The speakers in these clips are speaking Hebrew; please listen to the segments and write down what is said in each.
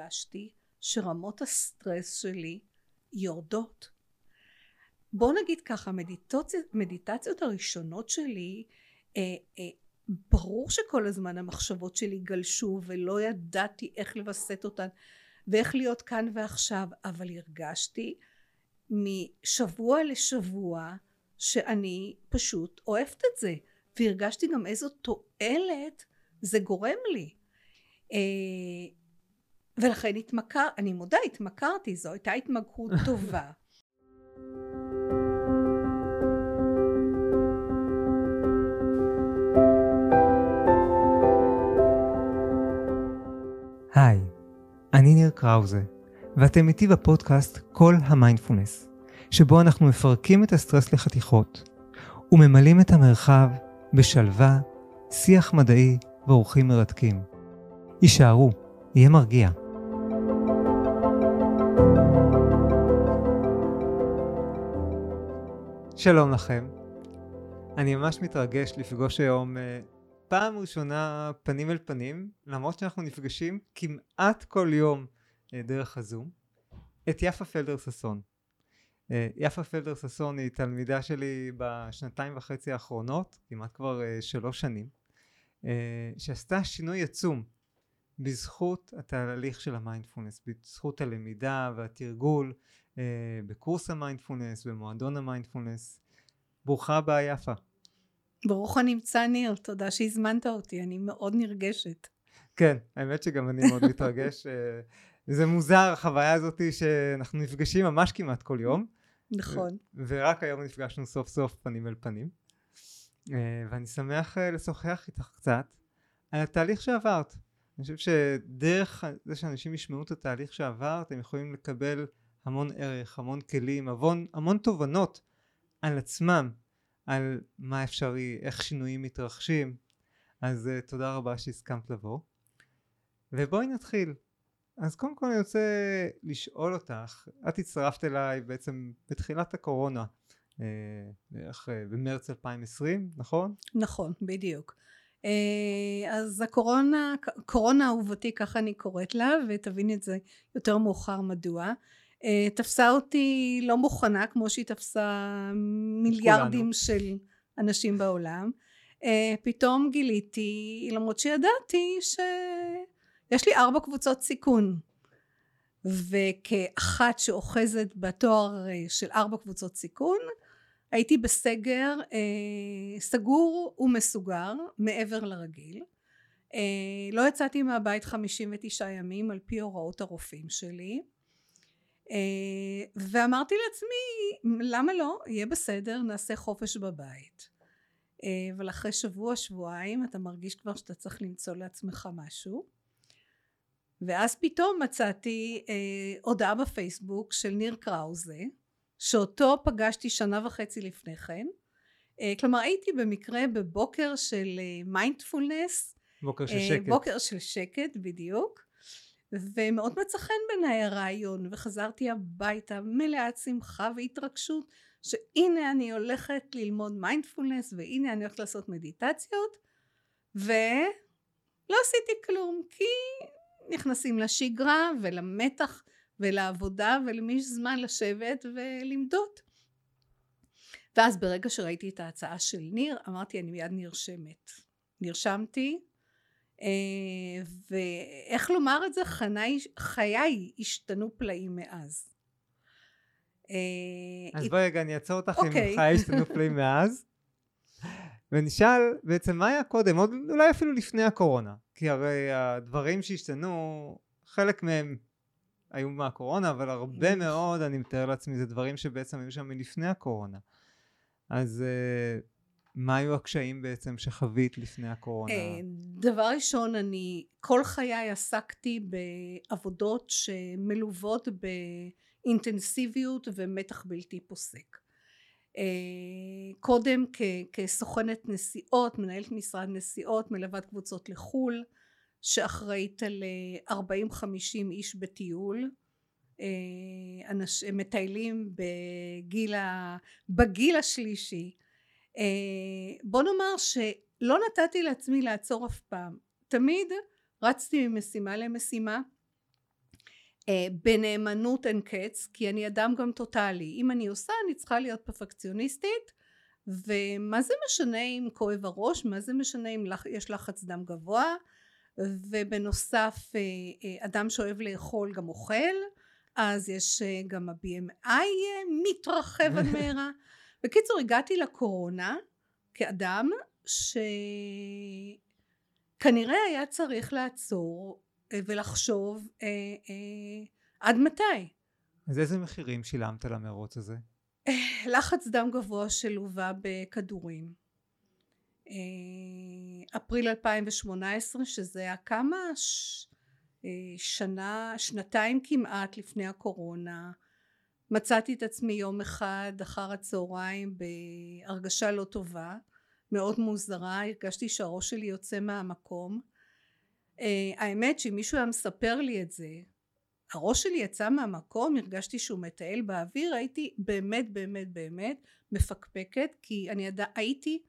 הרגשתי שרמות הסטרס שלי יורדות. בוא נגיד ככה, מדיטציות הראשונות שלי, ברור שכל הזמן המחשבות שלי גלשו ולא ידעתי איך לבסט אותן ואיך להיות כאן ועכשיו, אבל הרגשתי משבוע לשבוע שאני פשוט אוהבת את זה, והרגשתי גם איזו תועלת זה גורם לי, ולכן אני מודה התמכרתי, זו הייתה התמכרות טובה. היי, אני ניר קראוזה, ואתם איתי בפודקאסט כל המיינדפולנס, שבו אנחנו מפרקים את הסטרס לחתיכות, וממלאים את המרחב בשלווה, שיח מדעי ואורחים מרתקים. יישארו, יהיה מרגיע. שלום לכם, אני ממש מתרגש לפגוש היום פעם ראשונה פנים אל פנים, למרות שאנחנו נפגשים כמעט כל יום דרך הזום, את יפה פלדר ססון. יפה פלדר ססון היא תלמידה שלי בשנתיים וחצי האחרונות, כמעט כבר 3 שנים, שעשתה שינוי עצום בזכות התהליך של המיינדפולנס, בזכות הלמידה והתרגול בקורס המיינדפולנס, במועדון המיינדפולנס. ברוכה הבאה יפה. ברוך הנמצא ניר, תודה שהזמנת אותי, אני מאוד נרגשת. כן, האמת שגם אני מאוד מתרגש. זה מוזר, החוויה הזאת שאנחנו נפגשים ממש כמעט כל יום. נכון. ורק היום נפגשנו סוף סוף פנים אל פנים. ואני שמח לשוחח איתך קצת על התהליך שעברת. אני חושב שדרך זה שאנשים ישמעו את התהליך שעברת, הם יכולים לקבל המון ערך, המון כלים, המון תובנות על עצמם, על מה אפשרי, איך שינויים מתרחשים. אז תודה רבה שהסכמת לבוא, ובואי נתחיל. אז קודם כל אני רוצה לשאול אותך, את הצטרפת אליי בעצם בתחילת הקורונה, במרץ 2020, נכון? נכון, בדיוק. אז הקורונה האהובתי, ככה אני קוראת לה, ותבין את זה יותר מאוחר מדוע, תפסה אותי לא מוכנה כמו שהיא תפסה מיליארדים של אנשים בעולם. פתאום גיליתי, למרות שידעתי, שיש לי 4 קבוצות סיכון, וכאחת שאוחזת בתואר של 4 קבוצות סיכון, הייתי בסגר סגור ומסוגר מעבר לרגיל. לא יצאתי מהבית 59 ימים על פי הוראות הרופאים שלי, ואמרתי לעצמי, למה לא? יהיה בסדר, נעשה חופש בבית. אבל אחרי שבוע-שבועיים אתה מרגיש כבר שאתה צריך למצוא לעצמך משהו. ואז פתאום מצאתי הודעה בפייסבוק של ניר קראוזה, שאותו פגשתי 1.5 שנה לפני כן. כלומר הייתי במקרה בבוקר של מיינדפולנס, בוקר של שקט. בוקר של שקט בדיוק. ומאוד מצחן ביניי הרעיון, וחזרתי הביתה מלאת שמחה והתרגשות שהנה אני הולכת ללמוד מיינדפולנס, והנה אני הולכת לעשות מדיטציות, ולא עשיתי כלום, כי נכנסים לשגרה ולמתח ולעבודה ולמי זמן לשבת ולמדות. ואז ברגע שראיתי את ההצעה של ניר, אמרתי אני מיד נרשמתי, ואיך לומר את זה, חיי השתנו פלאים מאז. אז בואי רגע אני אעצור אותך אם חיי השתנו פלאים מאז, ונשאל בעצם מה היה קודם, אולי אפילו לפני הקורונה, כי הרי הדברים שהשתנו, חלק מהם היו מהקורונה, אבל הרבה מאוד אני מתאר לעצמי זה דברים שבעצם היו שם מלפני הקורונה. אז מה היו הקשיים בעצם שחווית לפני הקורונה? דבר ראשון, אני כל חיי עסקתי בעבודות שמלוות באינטנסיביות ומתח בלתי פוסק. קודם כסוכנת נסיעות, מנהלת משרד נסיעות, מלוות קבוצות לחול, שאחראית על 40-50 איש בטיול, מטיילים בגיל השלישי. בוא נאמר שלא נתתי לעצמי לעצור אף פעם, תמיד רצתי ממשימה למשימה, בנאמנות אין קץ, כי אני אדם גם טוטלי. אם אני עושה, אני צריכה להיות פרפקציוניסטית, ומה זה משנה אם כואב הראש, מה זה משנה אם יש לחץ דם גבוה, ובנוסף אדם שאוהב לאכול גם אוכל, אז יש גם ה-BMI מתרחב עד מהרה. בקיצור, הגעתי לקורונה כאדם שכנראה היה צריך לעצור ולחשוב עד מתי. אז איזה מחירים שילמת על המרוץ הזה? לחץ דם גבוה שלווה בכדורים. אפריל 2018, שזה היה כמה שנתיים כמעט לפני הקורונה, מצאתי את עצמי יום אחד אחר הצהריים בהרגשה לא טובה, מאוד מוזרה, הרגשתי שהראש שלי יוצא מהמקום. האמת שמישהו היה מספר לי את זה, הראש שלי יצא מהמקום, הרגשתי שהוא מטייל באוויר, הייתי באמת באמת באמת מפקפקת, כי אני הייתי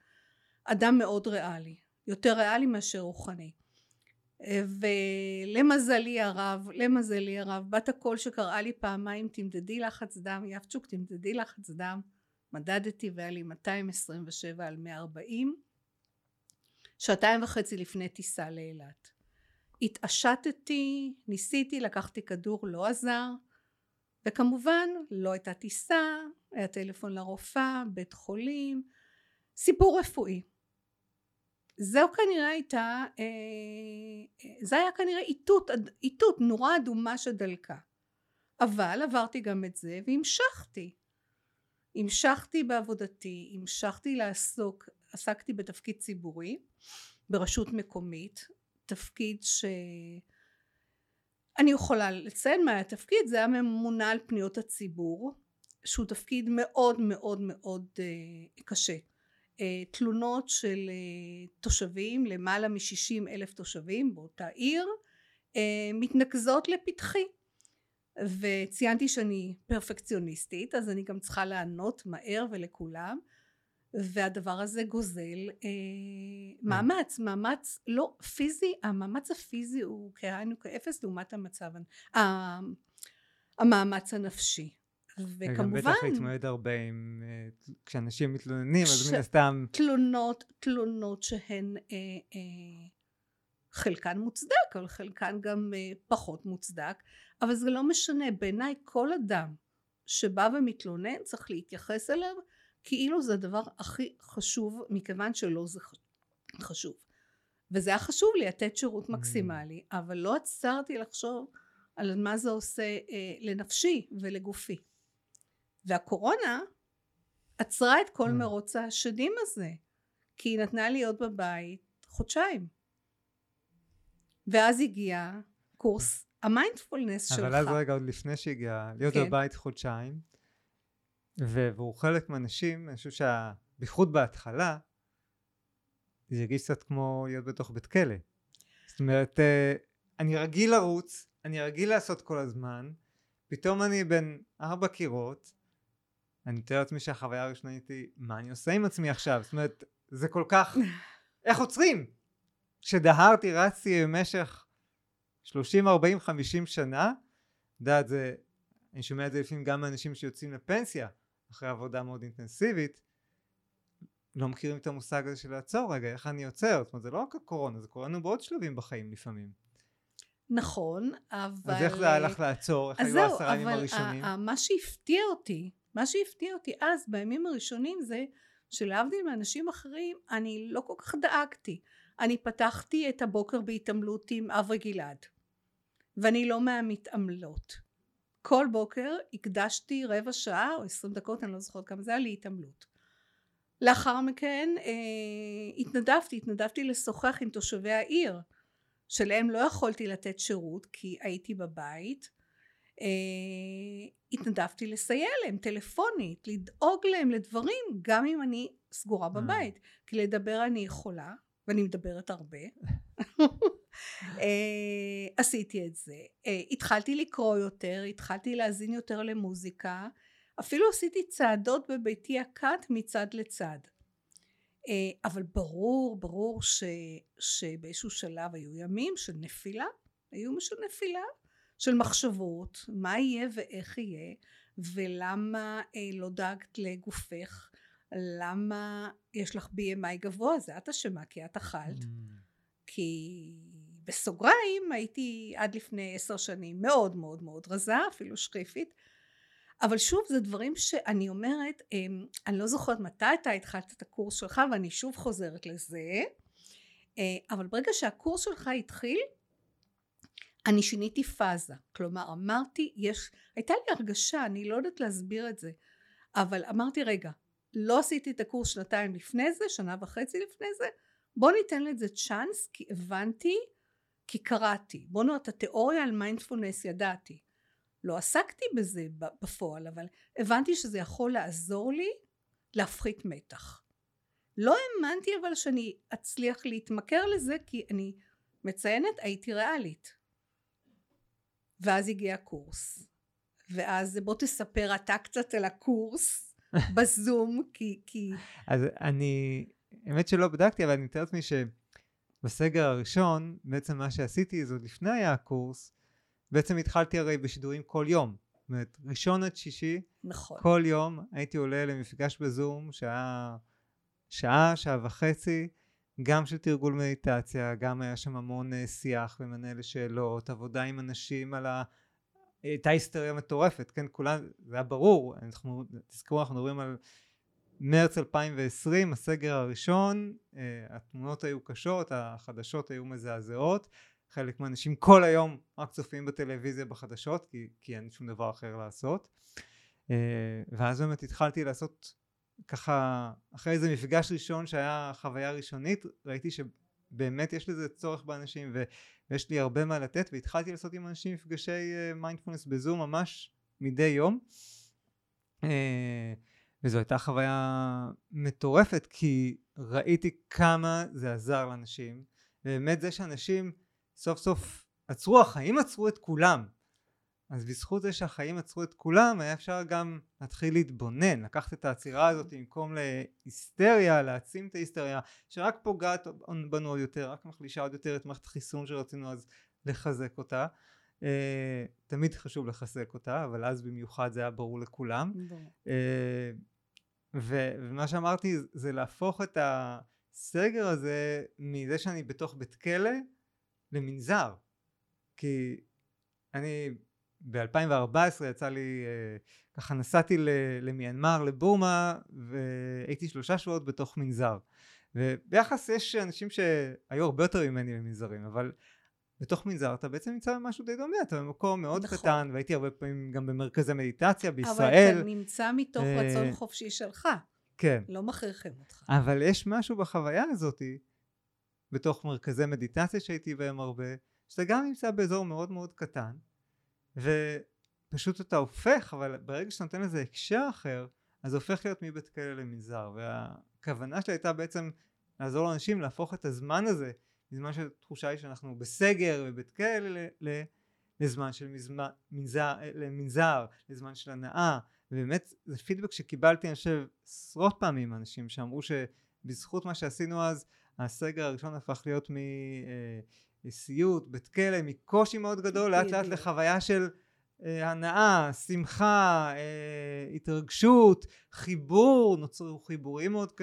אדם מאוד ריאלי, יותר ריאלי מאשר רוחני. ולמזלי הרב, בת הקול שקראה לי פעמיים, תמדדי לחץ דם, יפצ'וק תמדדי לחץ דם, מדדתי והיה לי 227 על 140, שעתיים וחצי לפני טיסה לאילת. התעשתתי, ניסיתי, לקחתי כדור, לא עזר, וכמובן לא הייתה טיסה, היה טלפון לרופאה, בית חולים, סיפור רפואי. זה היה כנראה איתות נורא אדומה שדלקה. אבל עברתי גם את זה והמשכתי. המשכתי בעבודתי, המשכתי עסקתי בתפקיד ציבורי, ברשות מקומית, תפקיד שאני יכולה לציין מה התפקיד, זה היה ממונה על פניות הציבור, שהוא תפקיד מאוד מאוד מאוד קשה. תלונות של תושבים, למעלה מ-60,000 תושבים באותה עיר, מתנקזות לפתחי, וציינתי שאני פרפקציוניסטית, אז אני גם צריכה לענות מהר ולכולם, והדבר הזה גוזל מאמץ לא פיזי, המאמץ הפיזי הוא כהיינו כאפס לעומת המאמץ הנפשי. וכמובן בטח להתמודד הרבה עם כשאנשים מתלוננים, אז מן הסתם תלונות שהן חלקן מוצדק אבל חלקן גם פחות מוצדק, אבל זה לא משנה. בעיניי כל אדם שבא ומתלונן צריך להתייחס אליו כאילו זה הדבר הכי חשוב, מכיוון שלא זה חשוב, וזה היה חשוב לי לתת שירות מקסימלי, אבל לא עצרתי לחשוב על מה זה עושה לנפשי ולגופי. והקורונה עצרה את כל מרוץ השדים הזה, כי היא נתנה להיות בבית חודשיים. ואז הגיע קורס המיינדפולנס שלך. אבל אז רגע, עוד לפני שהגיעה, להיות בבית חודשיים, ועבור חלק מהאנשים, אני חושב שבייחוד בהתחלה, זה ירגיש קצת כמו להיות בתוך בית כלא. זאת אומרת, אני רגיל לרוץ, אני רגיל לעשות כל הזמן, פתאום אני בין 4 קירות, אני תראה לעצמי שהחוויה הראשונה הייתי, מה אני עושה עם עצמי עכשיו? זאת אומרת, זה כל כך, איך עוצרים? כשדהרתי, רצתי במשך 30, 40, 50 שנה, דעת זה, אני שומע את זה לפעמים גם מאנשים שיוצאים לפנסיה, אחרי עבודה מאוד אינטנסיבית, לא מכירים את המושג הזה של לעצור רגע, איך אני עוצר? זאת אומרת, זה לא רק הקורונה, זה קורה לנו בעוד שלבים בחיים לפעמים. נכון, אבל... אז איך זה הלך לעצור? איך היו 10 ימים הראשונים? מה שהפתיע אותי אז בימים הראשונים זה שלהבדיל מאנשים אחרים אני לא כל כך דאגתי. אני פתחתי את הבוקר בהתעמלות עם אברי גלעד, ואני לא מהמתעמלות. כל בוקר הקדשתי רבע שעה או 20 דקות, אני לא זוכרת כמה זה היה, להתעמלות. לאחר מכן התנדבתי לשוחח עם תושבי העיר, שלהם לא יכולתי לתת שירות כי הייתי בבית. התנדבתי לסייע להם טלפונית, לדאוג להם לדברים גם אם אני סגורה בבית, כי לדבר אני יכולה ואני מדברת הרבה. עשיתי את זה, התחלתי לקרוא יותר, התחלתי להזין יותר למוזיקה, אפילו עשיתי צעדות בביתי הקט מצד לצד. אבל ברור שבאיזשהו שלב היו ימים של נפילה, היו משהו נפילה, של מחשבות, מה יהיה ואיך יהיה, ולמה לא דאגת לגופך, למה יש לך BMI גבוה, זה את אשמה, כי את אכלת, כי בסוגריים הייתי עד לפני 10 שנים מאוד מאוד מאוד רזה, אפילו שכיפית, אבל שוב זה דברים שאני אומרת, אני לא זוכרת מתי אתה התחלת את הקורס שלך, ואני שוב חוזרת לזה, אבל ברגע שהקורס שלך התחיל, אני שיניתי פאזה, כלומר אמרתי, הייתה לי הרגשה, אני לא יודעת להסביר את זה, אבל אמרתי רגע, לא עשיתי את הקורס 2 לפני זה, 1.5 לפני זה, בוא ניתן לזה צ'אנס, כי הבנתי, כי קראתי, בוא נראה את התיאוריה על מיינדפולנס ידעתי, לא עסקתי בזה בפועל, אבל הבנתי שזה יכול לעזור לי להפחית מתח. לא האמנתי אבל שאני אצליח להתמכר לזה, כי אני מציינת, הייתי ריאלית. ואז הגיע הקורס. ואז בוא תספר אתה קצת על הקורס בזום, כי... אז אני, האמת שלא בדקתי, אבל אני מתאר לעצמי שבסגר הראשון, בעצם מה שעשיתי זה עוד לפני היה הקורס, בעצם התחלתי הרי בשידורים כל יום, זאת אומרת, 1 עד 6, נכון. כל יום הייתי עולה למפגש בזום, שעה וחצי, גם של תרגול מדיטציה, גם היה שם המון שיח ומנה לשאלות, עבודה עם אנשים על הייתה היסטריה מטורפת, כן, כולן, זה היה ברור, תזכרו, אנחנו מדברים על מרץ 2020, הסגר הראשון, התמונות היו קשות, החדשות היו מזעזעות, חלק מהאנשים כל היום רק צופים בטלוויזיה בחדשות, כי אין שום דבר אחר לעשות. ואז באמת התחלתי לעשות ככה, אחרי איזה מפגש ראשון שהיה חוויה ראשונית, ראיתי שבאמת יש לזה צורך באנשים, ויש לי הרבה מה לתת, והתחלתי לעשות עם אנשים מפגשי מיינדפולנס בזום ממש מדי יום. וזו הייתה חוויה מטורפת, כי ראיתי כמה זה עזר לאנשים, ובאמת זה שאנשים סוף סוף עצרו, החיים עצרו את כולם. אז בזכות זה שהחיים עצרו את כולם, היה אפשר גם להתחיל להתבונן, לקחת את העצירה הזאת במקום להיסטריה, להעצים את ההיסטריה, שרק פוגעת בנו עוד יותר, רק מחלישה עוד יותר את מערכת החיסון שרצינו אז לחזק אותה. תמיד חשוב לחזק אותה, אבל אז במיוחד זה היה ברור לכולם. ומה שאמרתי זה להפוך את הסגר הזה, מזה שאני בתוך בית כלא, למנזר, כי אני ב-2014 יצא לי, ככה נסעתי למיינמר, לבורמה, והייתי 3 שבועות בתוך מנזר, וביחס יש אנשים שהיו הרבה יותר ממני במנזרים, אבל בתוך מנזר אתה בעצם נמצא במשהו די דומה, אתה במקום מאוד קטן, והייתי הרבה פעמים גם במרכזי מדיטציה בישראל. אבל אתה נמצא מתוך רצון חופשי שלך, כן. לא מכריחים אותך. אבל יש משהו בחוויה הזאת, בתוך מרכזי מדיטציה שהייתי בהם הרבה, שאתה גם נמצא באזור מאוד מאוד קטן, ופשוט אתה הופך, אבל ברגע שאתה נותן לזה הקשר אחר, אז הופך להיות מבית כלא למנזר, והכוונה שלה הייתה בעצם לעזור לאנשים להפוך את הזמן הזה, בזמן שהתחושה היא שאנחנו בסגר ובית כלא, לזמן של מנזר, לזמן של הנאה, ובאמת זה פידבק שקיבלתי אני חושב 10 פעמים מאנשים שאמרו שבזכות מה שעשינו אז, הסגר הראשון הפך להיות מסיוט, בית כלא, מקושי מאוד גדול, לאט לאט לחוויה של הנאה, שמחה, התרגשות, חיבור, נוצרו חיבורים מאוד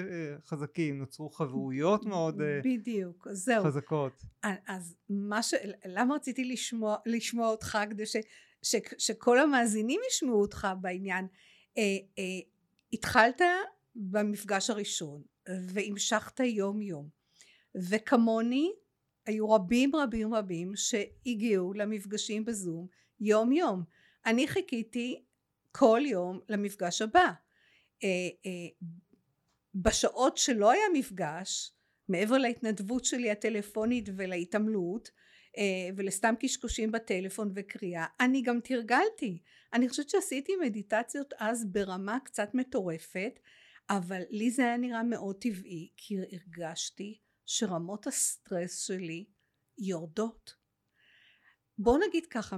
חזקים, נוצרו חברויות מאוד בדיוק, זהו. חזקות. אז למה רציתי לשמוע אותך כדי שכל המאזינים ישמעו אותך בעניין, התחלת במפגש הראשון, והמשכת יום יום, וכמוני היו רבים שהגיעו למפגשים בזום יום יום. אני חיכיתי כל יום למפגש הבא, בשעות שלא היה מפגש, מעבר להתנדבות שלי הטלפונית ולהתעמלות ולסתם קשקושים בטלפון וקריאה, אני גם תרגלתי. אני חושבת שעשיתי מדיטציות אז ברמה קצת מטורפת, אבל לי זה היה נראה מאוד טבעי, כי הרגשתי שרמות הסטרס שלי יורדות. בוא נגיד ככה,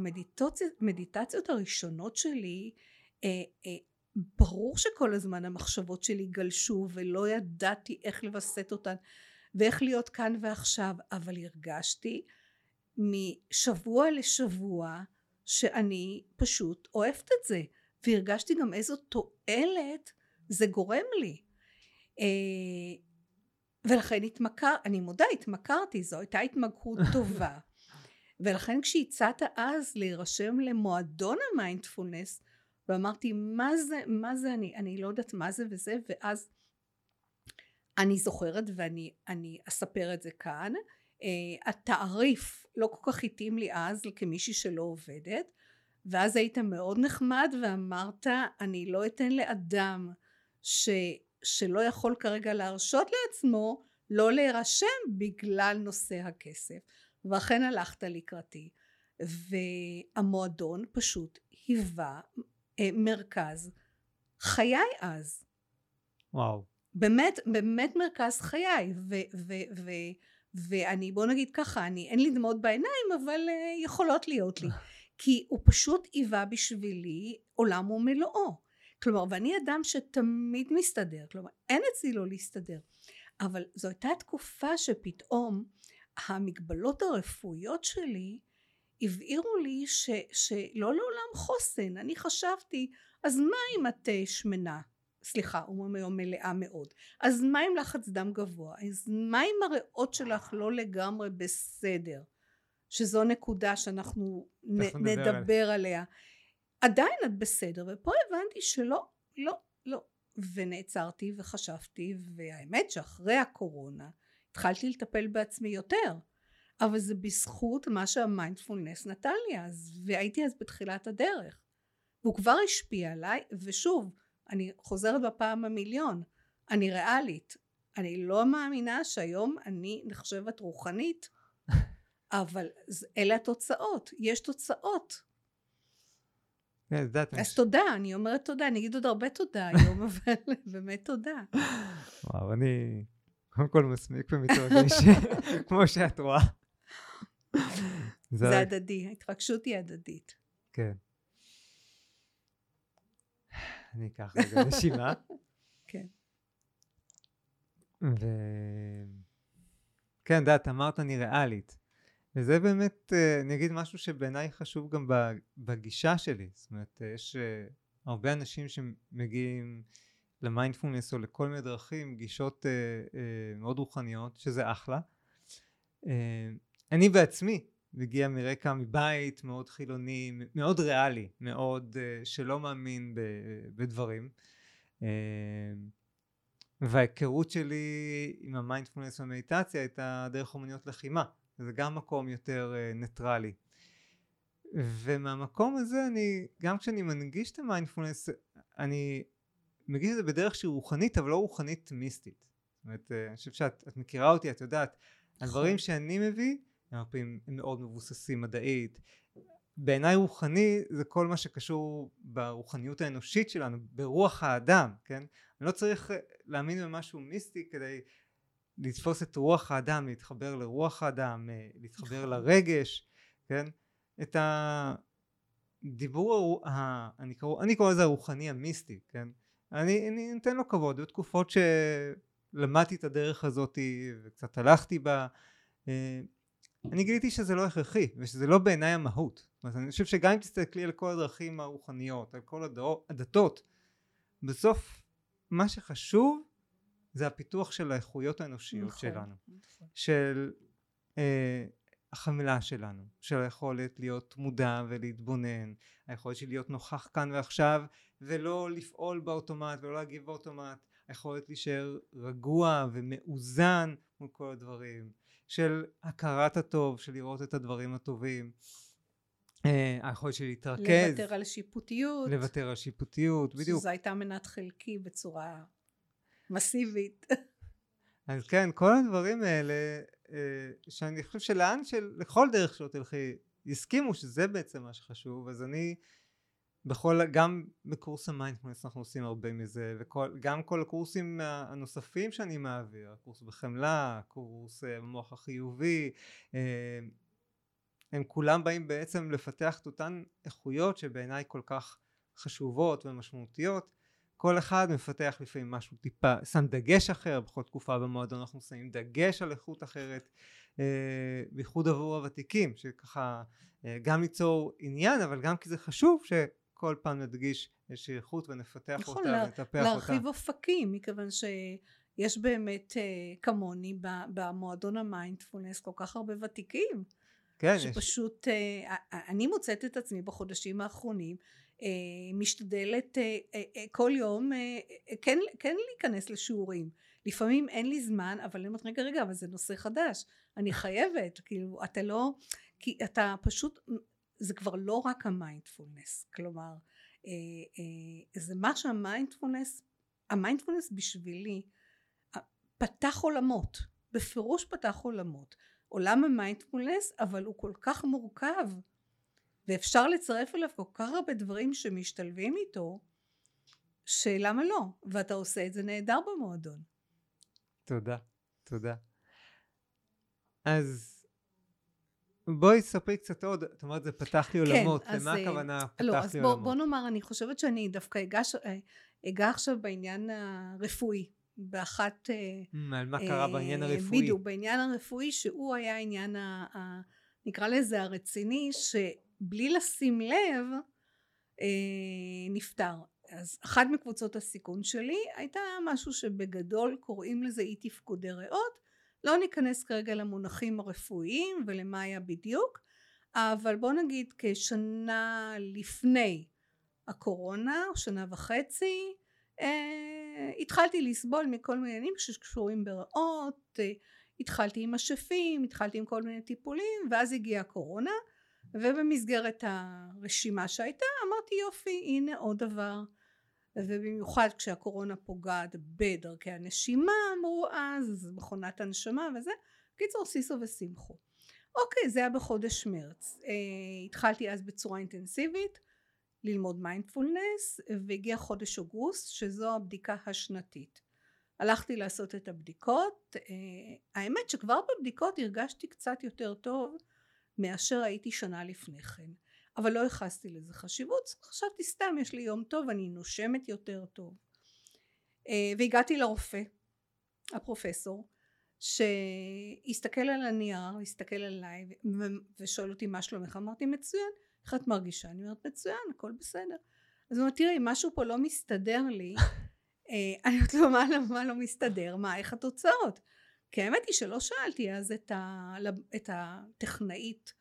מדיטציות הראשונות שלי, ברור שכל הזמן המחשבות שלי גלשו, ולא ידעתי איך לווסת אותן, ואיך להיות כאן ועכשיו, אבל הרגשתי משבוע לשבוע שאני פשוט אוהבת את זה, והרגשתי גם איזו תועלת זה גורם לי. ולכן אני מודה, התמכרתי, זו הייתה התמכרות טובה. ולכן כשהצעת אז להירשם למועדון המיינדפולנס, ואמרתי, מה זה אני לא יודעת מה זה וזה, ואז אני זוכרת ואני אספר את זה כאן, התעריף לא כל כך התאים לי אז כמישהי שלא עובדת, ואז היית מאוד נחמד ואמרת, אני לא אתן לאדם שלא יכול כרגע להרשות לעצמו לא להירשם בגלל נושא הכסף, ואכן הלכת לקראתי, והמועדון פשוט היווה מרכז חיי אז. וואו. באמת מרכז חיי, ואני בוא נגיד ככה, אין לי דמעות בעיניים אבל יכולות להיות לי, כי הוא פשוט היווה בשבילי עולם ומלואו. כלומר, ואני אדם שתמיד מסתדר, כלומר, אין אצלי לא להסתדר, אבל זו הייתה תקופה שפתאום המגבלות הרפואיות שלי הבהירו לי שלא לעולם חוסן. אני חשבתי, אז מה אם את שמנה? סליחה, מלאה מאוד. אז מה אם לחץ דם גבוה? אז מה אם הריאות שלך לא לגמרי בסדר? שזו נקודה שאנחנו נדבר עליה. עדיין את בסדר, ופה הבנתי שלא, לא, לא. ונעצרתי וחשבתי, והאמת שאחרי הקורונה התחלתי לטפל בעצמי יותר, אבל זה בזכות מה שהמיינדפולנס נתן לי אז, והייתי אז בתחילת הדרך, והוא כבר השפיע עליי. ושוב, אני חוזרת בפעם המיליון, אני ריאלית, אני לא מאמינה שהיום אני נחשבת רוחנית, אבל אלה התוצאות, יש תוצאות. אז תודה, אני אומרת תודה, אני אגיד עוד הרבה תודה היום, אבל באמת תודה. וואו, אני קודם כל מסמיק ומתרגש, כמו שאת רואה. זה הדדי, ההתרגשות היא הדדית. כן. אני אקח רגע נשימה. כן. כן, את אמרת אני ריאלית. וזה באמת, אני אגיד משהו שבעיניי חשוב גם בגישה שלי. זאת אומרת, יש הרבה אנשים שמגיעים למיינדפולנס או לכל מיני דרכים, גישות מאוד רוחניות, שזה אחלה. אני בעצמי מגיע מרקע מבית מאוד חילוני, מאוד ריאלי, מאוד שלא מאמין בדברים. וההיכרות שלי עם המיינדפולנס והמדיטציה הייתה דרך אומניות לחימה. זה גם מקום יותר ניטרלי. ומהמקום הזה אני, גם כשאני מנגיש את המיינדפולנס, אני מגיש את זה בדרך שהיא רוחנית, אבל לא רוחנית מיסטית. זאת אומרת, אני חושב שאת מכירה אותי, את יודעת, הדברים שאני מביא, הם מאוד מבוססים מדעית. בעיניי רוחני, זה כל מה שקשור ברוחניות האנושית שלנו, ברוח האדם, כן? אני לא צריך להאמין במשהו מיסטי כדי לתפוס את רוח האדם, להתחבר לרוח האדם, להתחבר לרגש, כן? את הדיבור, אני קורא לזה הרוחני המיסטי, כן? אני נותן לו כבוד. היו תקופות שלמדתי את הדרך הזאת וקצת הלכתי בה, אני גיליתי שזה לא הכרחי ושזה לא בעיניי המהות. אז אני חושב שגם אם תסתכלי על כל הדרכים הרוחניות, על כל הדתות, בסוף מה שחשוב זה הפיתוח של האיכויות האנושיות שלנו, של החמילה שלנו, של היכולת להיות מודע ולהתבונן, היכולת של להיות נוכח כאן ועכשיו ולא לפעול באוטומט ולא להגיב באוטומט, היכולת להישאר רגוע ומאוזן מול כל הדברים, של הכרת הטוב, של לראות את הדברים הטובים, היכולת של להתרכז, לוותר על שיפוטיות, בדיוק. שזו הייתה מנת חלקי בצורה מסיבית. אז כן, כל הדברים האלה, שאני חושב שלאן של לכל דרך שלא תלכי יסכימו שזה בעצם מה שחשוב. אז אני גם בקורס המיינדפולנס אנחנו עושים הרבה מזה, וגם כל הקורסים הנוספים שאני מעביר, הקורס בחמלה, הקורס במוח החיובי, הם כולם באים בעצם לפתח את אותן איכויות שבעיניי כל כך חשובות ומשמעותיות, כל אחד מפתח לפעמים משהו טיפה, שם דגש אחר, בכל תקופה במועדון אנחנו שמים דגש על איכות אחרת, בייחוד עבור הוותיקים, שככה גם ליצור עניין, אבל גם כי זה חשוב שכל פעם נדגיש איזושהי איכות ונפתח אותה, ונטפח אותה. להרחיב אופקים, מכיוון שיש באמת כמוני במועדון המיינדפולנס כל כך הרבה ותיקים, כן, שפשוט אני מוצאת את עצמי בחודשים האחרונים, משתדלת כל יום כן להיכנס לשיעורים. לפעמים אין לי זמן, אבל אני אומרת, רגע, אבל זה נושא חדש, אני חייבת, כאילו, אתה לא, כי אתה פשוט, זה כבר לא רק המיינדפולנס, כלומר, זה מה שהמיינדפולנס, המיינדפולנס בשבילי, פתח עולמות, בפירוש פתח עולמות, עולם המיינדפולנס, אבל הוא כל כך מורכב, ואפשר לצרף אליו כל כך הרבה דברים שמשתלבים איתו, שלמה לא? ואתה עושה את זה נהדר במועדון. תודה, תודה. אז בואי ספרי קצת עוד, זאת אומרת זה פתח לי עולמות, למה הכוונה פתח לי עולמות? לא, אז בוא נאמר, אני חושבת שאני דווקא אגע עכשיו בעניין הרפואי, באחת... על מה קרה בעניין הרפואי? בדיוק, בעניין הרפואי שהוא היה העניין נקרא לזה הרציני, שבלי לשים לב נפטר. אז אחת מקבוצות הסיכון שלי הייתה משהו שבגדול קוראים לזה אי תפקודי ריאות. לא ניכנס כרגע למונחים הרפואיים ולמה היה בדיוק, אבל בוא נגיד כשנה לפני הקורונה, או שנה וחצי, התחלתי לסבול מכל מיני עניינים שקשורים בריאות, התחלתי עם השפים, התחלתי עם כל מיני טיפולים, ואז הגיעה הקורונה, ובמסגרת הרשימה שהייתה, אמרתי יופי, הנה עוד דבר, ובמיוחד כשהקורונה פוגעת בדרכי הנשימה, אמרו אז, מכונת הנשמה וזה, קיצור סיסו ושמחו. אוקיי, זה היה בחודש מרץ, התחלתי אז בצורה אינטנסיבית, ללמוד מיינדפולנס, והגיע חודש אוגוסט, שזו הבדיקה השנתית. הלכתי לעשות את הבדיקות, האמת שכבר בבדיקות הרגשתי קצת יותר טוב מאשר הייתי שנה לפני כן, אבל לא הכנסתי לזה חשיבות, חשבתי סתם יש לי יום טוב, אני נושמת יותר טוב, והגעתי לרופא, הפרופסור, שהסתכל על הנייר, הסתכל עליי ושואל אותי מה שלומך, אמרתי מצוין, איך את מרגישה? אני אומרת מצוין, הכל בסדר, אז הוא אומר תראי משהו פה לא מסתדר לי, אני עוד לא מה לא מסתדר, מה, איך התוצאות? כי האמת היא שלא שאלתי אז את הטכנאית,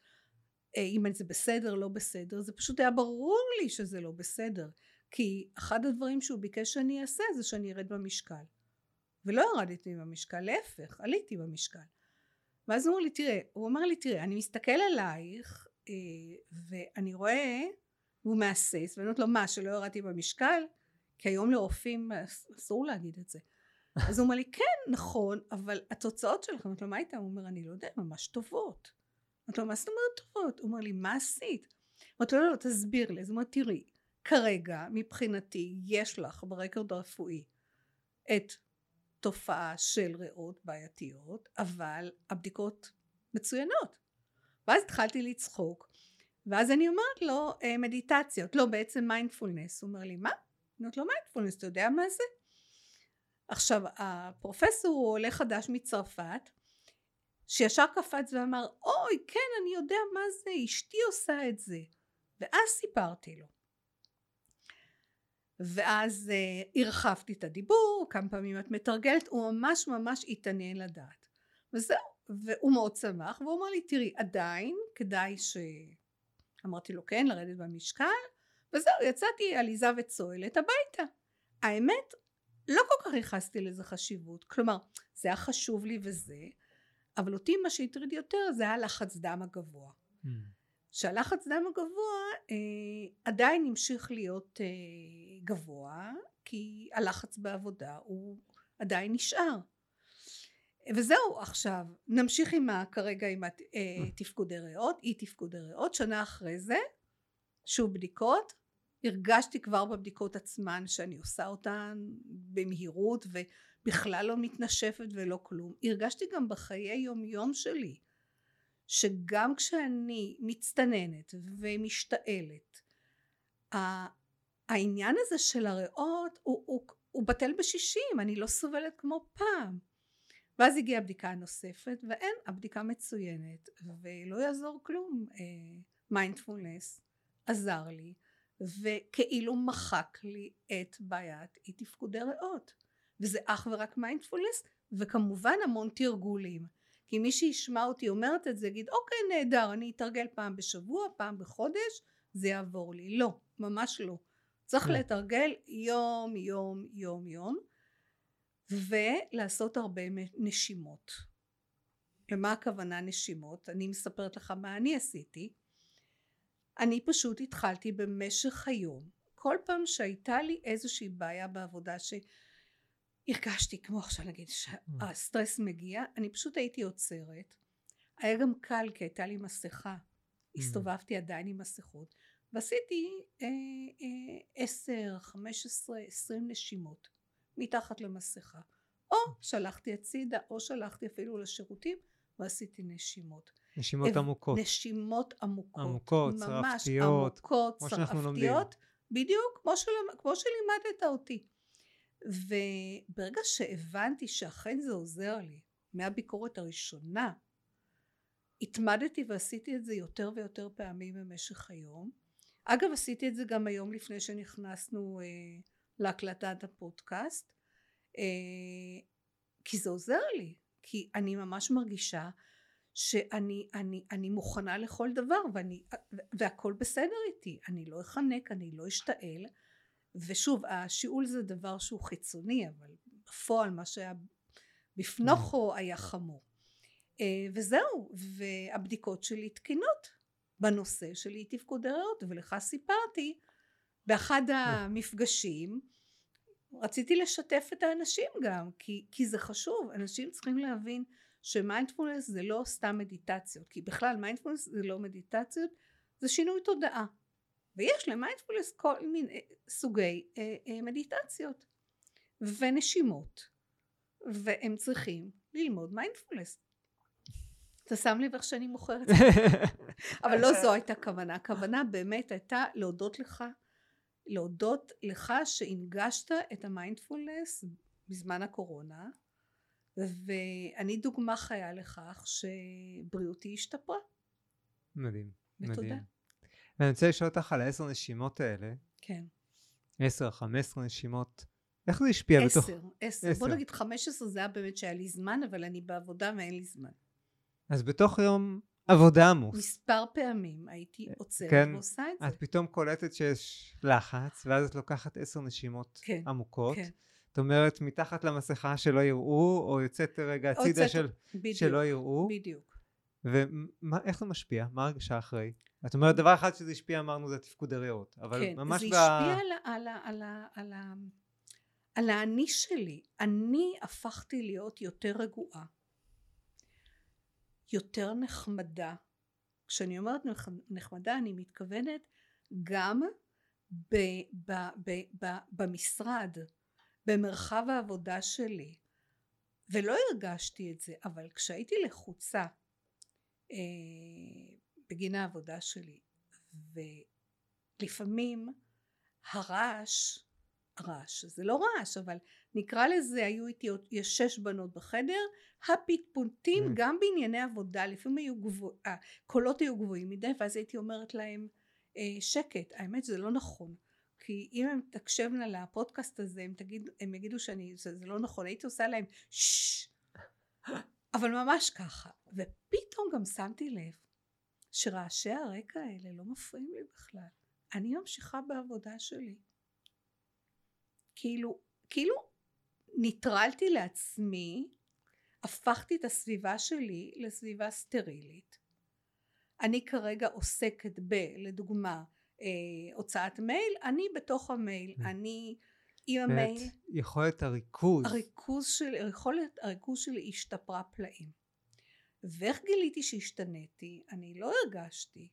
אם זה בסדר, לא בסדר, זה פשוט היה ברור לי שזה לא בסדר, כי אחד הדברים שהוא ביקש שאני אעשה, זה שאני ארד במשקל, ולא ירדתי במשקל, להפך, עליתי במשקל, ואז הוא אמר לי, תראה, אני מסתכל עלייך, ואני רואה, והוא מעסס, ואני אומרת לו, מה, שלא ירדתי במשקל? כי היום לרופאים אסור להגיד את זה. אז הוא אומר לי, כן, נכון, אבל התוצאות שלך, אמרת לו, מה הייתה? הוא אומר, אני לא יודע, ממש טובות. אמרת לו, מה זאת אומרת טובות? הוא אומר לי, מה עשית? אמרת לו, לא, תסביר לי. אז הוא אומר, תראי, כרגע, מבחינתי, יש לך ברקורד הרפואי את תופעה של ריאות בעייתיות, אבל הבדיקות מצוינות. ואז התחלתי לצחוק, ואז אני אומרת לו, מדיטציות, לא, בעצם מיינדפולנס. הוא אומר לי, מה? נות לא מיינדפולנס, אתה יודע מה זה? עכשיו הפרופסור הוא עולה חדש מצרפת, שישר קפץ ואמר אוי כן אני יודע מה זה, אשתי עושה את זה, ואז סיפרתי לו, ואז הרחבתי את הדיבור, כמה פעמים את מתרגלת, הוא ממש ממש התעניין לדעת, וזהו, והוא מאוד שמח, והוא אמר לי תראי עדיין כדאי ש... אמרתי לו כן, לרדת במשקל, וזהו, יצאתי עליזה וצועלת הביתה. האמת, לא כל כך ייחסתי לזה חשיבות, כלומר, זה היה חשוב לי וזה, אבל אותי מה שהטריד יותר זה היה לחץ דם הגבוה. שהלחץ דם הגבוה עדיין המשיך להיות גבוה, כי הלחץ בעבודה הוא עדיין נשאר. וזהו, עכשיו, נמשיך כרגע עם תפקודי ריאות, אי תפקודי ריאות, שנה אחרי זה, שוב בדיקות, הרגשתי כבר בבדיקות עצמן שאני עושה אותן במהירות ובכלל לא מתנשפת ולא כלום, הרגשתי גם בחיי יום יום שלי שגם כשאני מצטננת ומשתעלת העניין הזה של הריאות הוא בטל ב-60, אני לא סובלת כמו פעם. ואז הגיעה הבדיקה הנוספת, ואין, הבדיקה מצוינת, ולא יעזור כלום. מיינדפולנס עזר לי, וכאילו מחק לי את בעיית אי תפקודי ריאות. וזה אך ורק מיינדפולנס, וכמובן המון תרגולים. כי מי שישמע אותי אומרת את זה, יגיד, אוקיי, נהדר, אני אתרגל פעם בשבוע, פעם בחודש, זה יעבור לי. לא, ממש לא. צריך לתרגל יום, יום, יום, יום, ולעשות הרבה נשימות. למה הכוונה נשימות? אני מספרת לך מה אני עשיתי. אני פשוט התחלתי במשך היום. כל פעם שהייתה לי איזושהי בעיה בעבודה שהרגשתי, כמו עכשיו נגיד שהסטרס מגיע, אני פשוט הייתי עוצרת. היה גם קל כי הייתה לי מסכה. הסתובבתי עדיין עם מסכות. ועשיתי 10, 15, 20 נשימות מתחת למסכה, או שלחתי הצידה או שלחתי אפילו לשירותים ועשיתי נשימות. נשימות עמוקות. נשימות עמוקות. עמוקות, צרפתיות. עמוקות, צרפתיות, בדיוק כמו שלימדת אותי. וברגע שהבנתי שאכן זה עוזר לי, מהביקורת הראשונה, התמדתי ועשיתי את זה יותר ויותר פעמים במשך היום. אגב, עשיתי את זה גם היום לפני שנכנסנו להקלטת הפודקאסט, כי זה עוזר לי, כי אני ממש מרגישה שאני מוכנה לכל דבר, והכל בסדר איתי, אני לא אחנק, אני לא אשתעל, ושוב, השיעול זה דבר שהוא חיצוני, אבל בפועל מה שהיה בפנוחו היה חמור. וזהו, והבדיקות שלי תקינות בנושא שלי תפקודי ריאות, ולך סיפרתי באחד המפגשים, רציתי לשתף את האנשים גם, כי זה חשוב. אנשים צריכים להבין שמיינדפולנס זה לא סתם מדיטציות, כי בכלל מיינדפולנס זה לא מדיטציות, זה שינוי תודעה, ויש למיינדפולנס כל מיני סוגי מדיטציות ונשימות, והם צריכים ללמוד מיינדפולנס. אתה שם לב איך שאני מוכרת, אבל לא זו הייתה כוונה. הכוונה באמת הייתה להודות לך שהנגשת את המיינדפולנס בזמן הקורונה, ואני דוגמה חיה לכך שבריאותי השתפרה. מדהים, מדהים. ואני רוצה לשאול אותך על 10 נשימות האלה. כן. 10, 15 נשימות. איך זה השפיע בתוך? 10. בוא נגיד 15 זה היה באמת שהיה לי זמן, אבל אני בעבודה ואין לי זמן. אז בתוך יום עבודה עמוס. מספר פעמים הייתי עוצרת ועושה את זה. את פתאום קולטת שיש לחץ, ואז את לוקחת 10 נשימות עמוקות. זאת אומרת, מתחת למסכה שלא יראו, או יוצאת רגע הצידה שלא יראו. בדיוק. ואיך זה משפיע? מה הרגשה אחרי? את אומרת, דבר אחד שזה השפיע, אמרנו, זה תפקוד הריאות. כן, זה השפיע על האני שלי. אני הפכתי להיות יותר רגועה. יותר נחמדה. כשאני אומרת נחמדה, אני מתכוונת גם במשרד, במרחב העבודה שלי. ולא הרגשתי את זה, אבל כשהייתי לחוצה בגין העבודה שלי, ולפעמים הרעש, זה לא רעש, אבל נקרא לזה, היו איתי יש 6 בנות בחדר, הפטפוטים גם בענייני עבודה, לפעמים הקולות היו גבוהים מדי, ואז הייתי אומרת להם שקט. האמת זה לא נכון, כי אם הם תקשבנה לפודקאסט הזה, הם יגידו שזה לא נכון, הייתי עושה להם ששש, אבל ממש ככה. ופתאום גם שמתי לב שרעשי הרקע האלה לא מפריעים לי בכלל, אני ממשיכה בעבודה שלי, כאילו ניטרלתי לעצמי, הפכתי את הסביבה שלי לסביבה סטרילית. אני כרגע עוסקת לדוגמה, הוצאת מייל, אני בתוך המייל, אני עם המייל. יכולת הריכוז. הריכוז שלי השתפרה פלאים. ואיך גיליתי שהשתניתי? אני לא הרגשתי.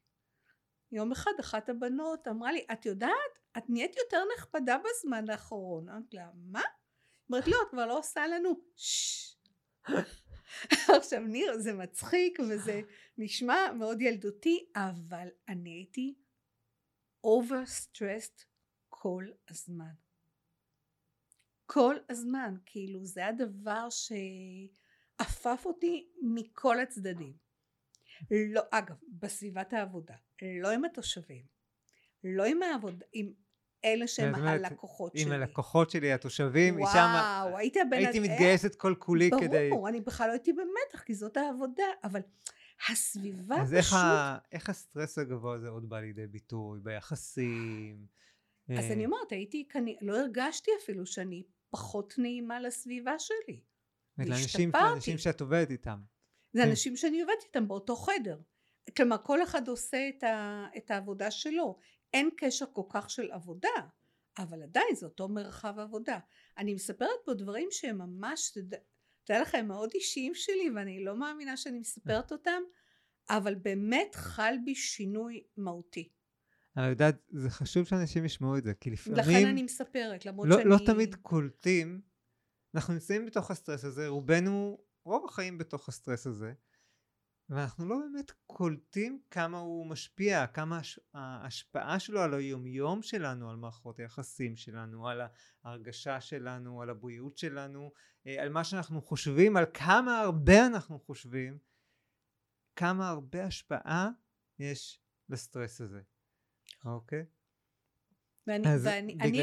יום אחד אחת הבנות אמרה לי, את יודעת, את נהיית יותר נחמדה בזמן האחרון. אמרתי לה, מה? אמרתי, לא, את כבר לא עושה לנו. עכשיו ניר, זה מצחיק וזה נשמע מאוד ילדותי, אבל אני הייתי overstressed כל הזמן. כל הזמן, כאילו זה הדבר שאפף אותי מכל הצדדים. לא, אגב, בסביבת העבודה, לא עם התושבים, לא עם העבודה, עם אלה שהם הלקוחות שלי. עם הלקוחות שלי, התושבים, וואו, הייתי מתגייסת כל כולי כדי... ברור, אני בכלל לא הייתי במתח, כי זאת העבודה, אבל... הסביבה פשוט... אז איך הסטרס הגבוה הזה עוד בא לידי ביטוי, ביחסים? אז אני אומרת, הייתי, לא הרגשתי אפילו שאני פחות נעימה לסביבה שלי. להשתפרתי. לאנשים שאת עובדת איתם. זה אנשים שאני עובדת איתם באותו חדר. כלומר, כל אחד עושה את העבודה שלו. אין קשר כל כך של עבודה, אבל עדיין זה אותו מרחב עבודה. אני מספרת פה דברים שהם ממש... תראה לכם מאוד אישיים שלי, ואני לא מאמינה שאני מספרת אותם, אבל באמת חל בי שינוי מהותי. אני יודעת, זה חשוב שאנשים ישמעו את זה, כי לפעמים... לכן אני מספרת, למרות שאני... לא תמיד קולטים, אנחנו נמצאים בתוך הסטרס הזה, רובנו, רוב החיים בתוך הסטרס הזה, ואנחנו לא באמת קולטים כמה הוא משפיע, כמה ההשפעה שלו על היומיום שלנו, על מערכות היחסים שלנו, על ההרגשה שלנו, על הבריאות שלנו, על מה שאנחנו חושבים, על כמה הרבה אנחנו חושבים, כמה הרבה השפעה יש לסטרס הזה. אוקיי? בגלל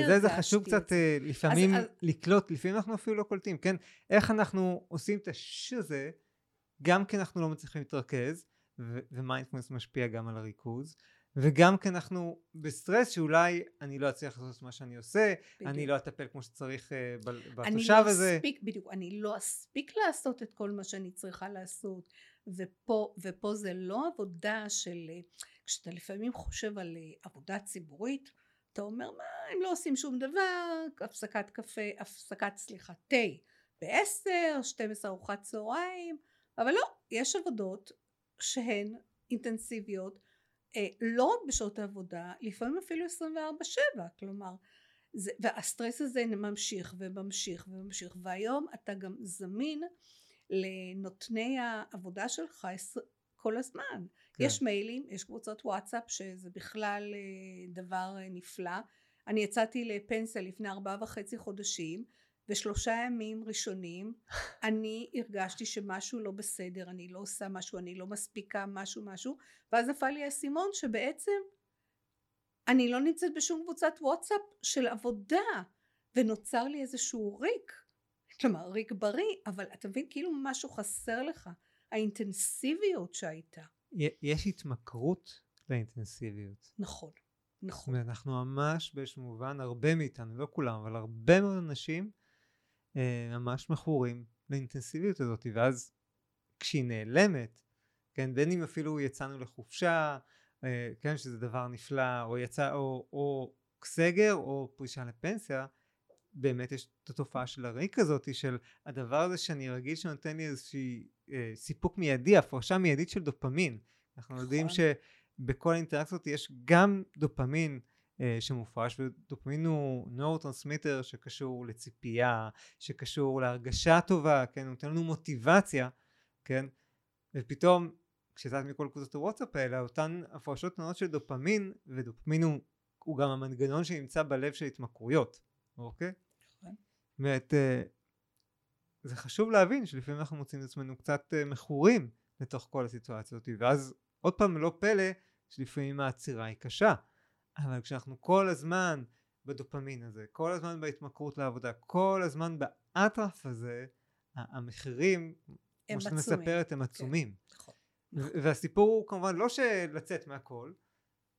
זה זה חשוב קצת לפעמים לקלוט, לפעמים אנחנו אפילו לא קולטים, כן? איך אנחנו עושים את הזה, גם כי אנחנו לא מצליחים להתרכז, ומיינדפולנס משפיע גם על הריכוז, וגם כי אנחנו בסטרס שאולי אני לא אצליח לעשות מה שאני עושה, בדיוק. אני לא אטפל כמו שצריך בתושב לא הזה. אספיק, בדיוק, אני לא אספיק לעשות את כל מה שאני צריכה לעשות, ופה זה לא עבודה של, כשאתה לפעמים חושב על עבודה ציבורית, אתה אומר מה, הם לא עושים שום דבר, הפסקת קפה, תה, ב-10, 12 ארוחת צהריים, אבל לא, יש עבודות שהן אינטנסיביות, לא רק בשעות העבודה, לפעמים אפילו 24/7, כלומר, והסטרס הזה ממשיך וממשיך וממשיך, והיום אתה גם זמין לנותני העבודה שלך כל הזמן. כן. יש מיילים, יש קבוצות וואטסאפ, שזה בכלל דבר נפלא. אני יצאתי לפנסיה לפני 4.5 חודשים, ב3 ימים ראשונים אני הרגשתי שמשהו לא בסדר, אני לא עושה משהו, אני לא מספיקה משהו, ואז נפל לי הסימון שבעצם אני לא נמצאת בשום קבוצת וואטסאפ של עבודה, ונוצר לי איזשהו ריק, כלומר ריק בריא, אבל אתה מבין כאילו משהו חסר לך, האינטנסיביות שהייתה. יש התמכרות לאינטנסיביות. נכון. נכון. אנחנו ממש באיזשהו מובן, הרבה מאיתנו, לא כולם, אבל הרבה מאוד אנשים, ממש מכורים לאינטנסיביות הזאת, ואז כשהיא נעלמת, כן, בין אם אפילו יצאנו לחופשה, כן, שזה דבר נפלא, או יצא, או סגר, או פרישה לפנסיה, באמת יש את התופעה של הריק הזאת, של הדבר הזה שאני רגיל שנותן לי איזושהי סיפוק מיידי, הפרשה מיידית של דופמין. אנחנו יודעים שבכל האינטראקציות יש גם דופמין, שמופרש, ודופמין הוא נורוטרנסמיטר שקשור לציפייה, שקשור להרגשה טובה, כן, הוא נותן לנו מוטיבציה, כן, ופתאום כשזאת מכל קבוצות הוואטסאפ האלה, אותן הפרשות קטנות של דופמין, ודופמין הוא גם המנגנון שנמצא בלב של התמכרויות, אוקיי? באמת, זה חשוב להבין שלפעמים אנחנו מוצאים את עצמנו קצת מכורים לתוך כל הסיטואציה הזאת, ואז עוד פעם לא פלא שלפעמים העצירה היא קשה, אבל כשאנחנו כל הזמן בדופמין הזה, כל הזמן בהתמכרות לעבודה, כל הזמן באטרף הזה, המחירים, כמו שאת מספרת, הם עצומים. והסיפור הוא כמובן לא שלצאת מהכל,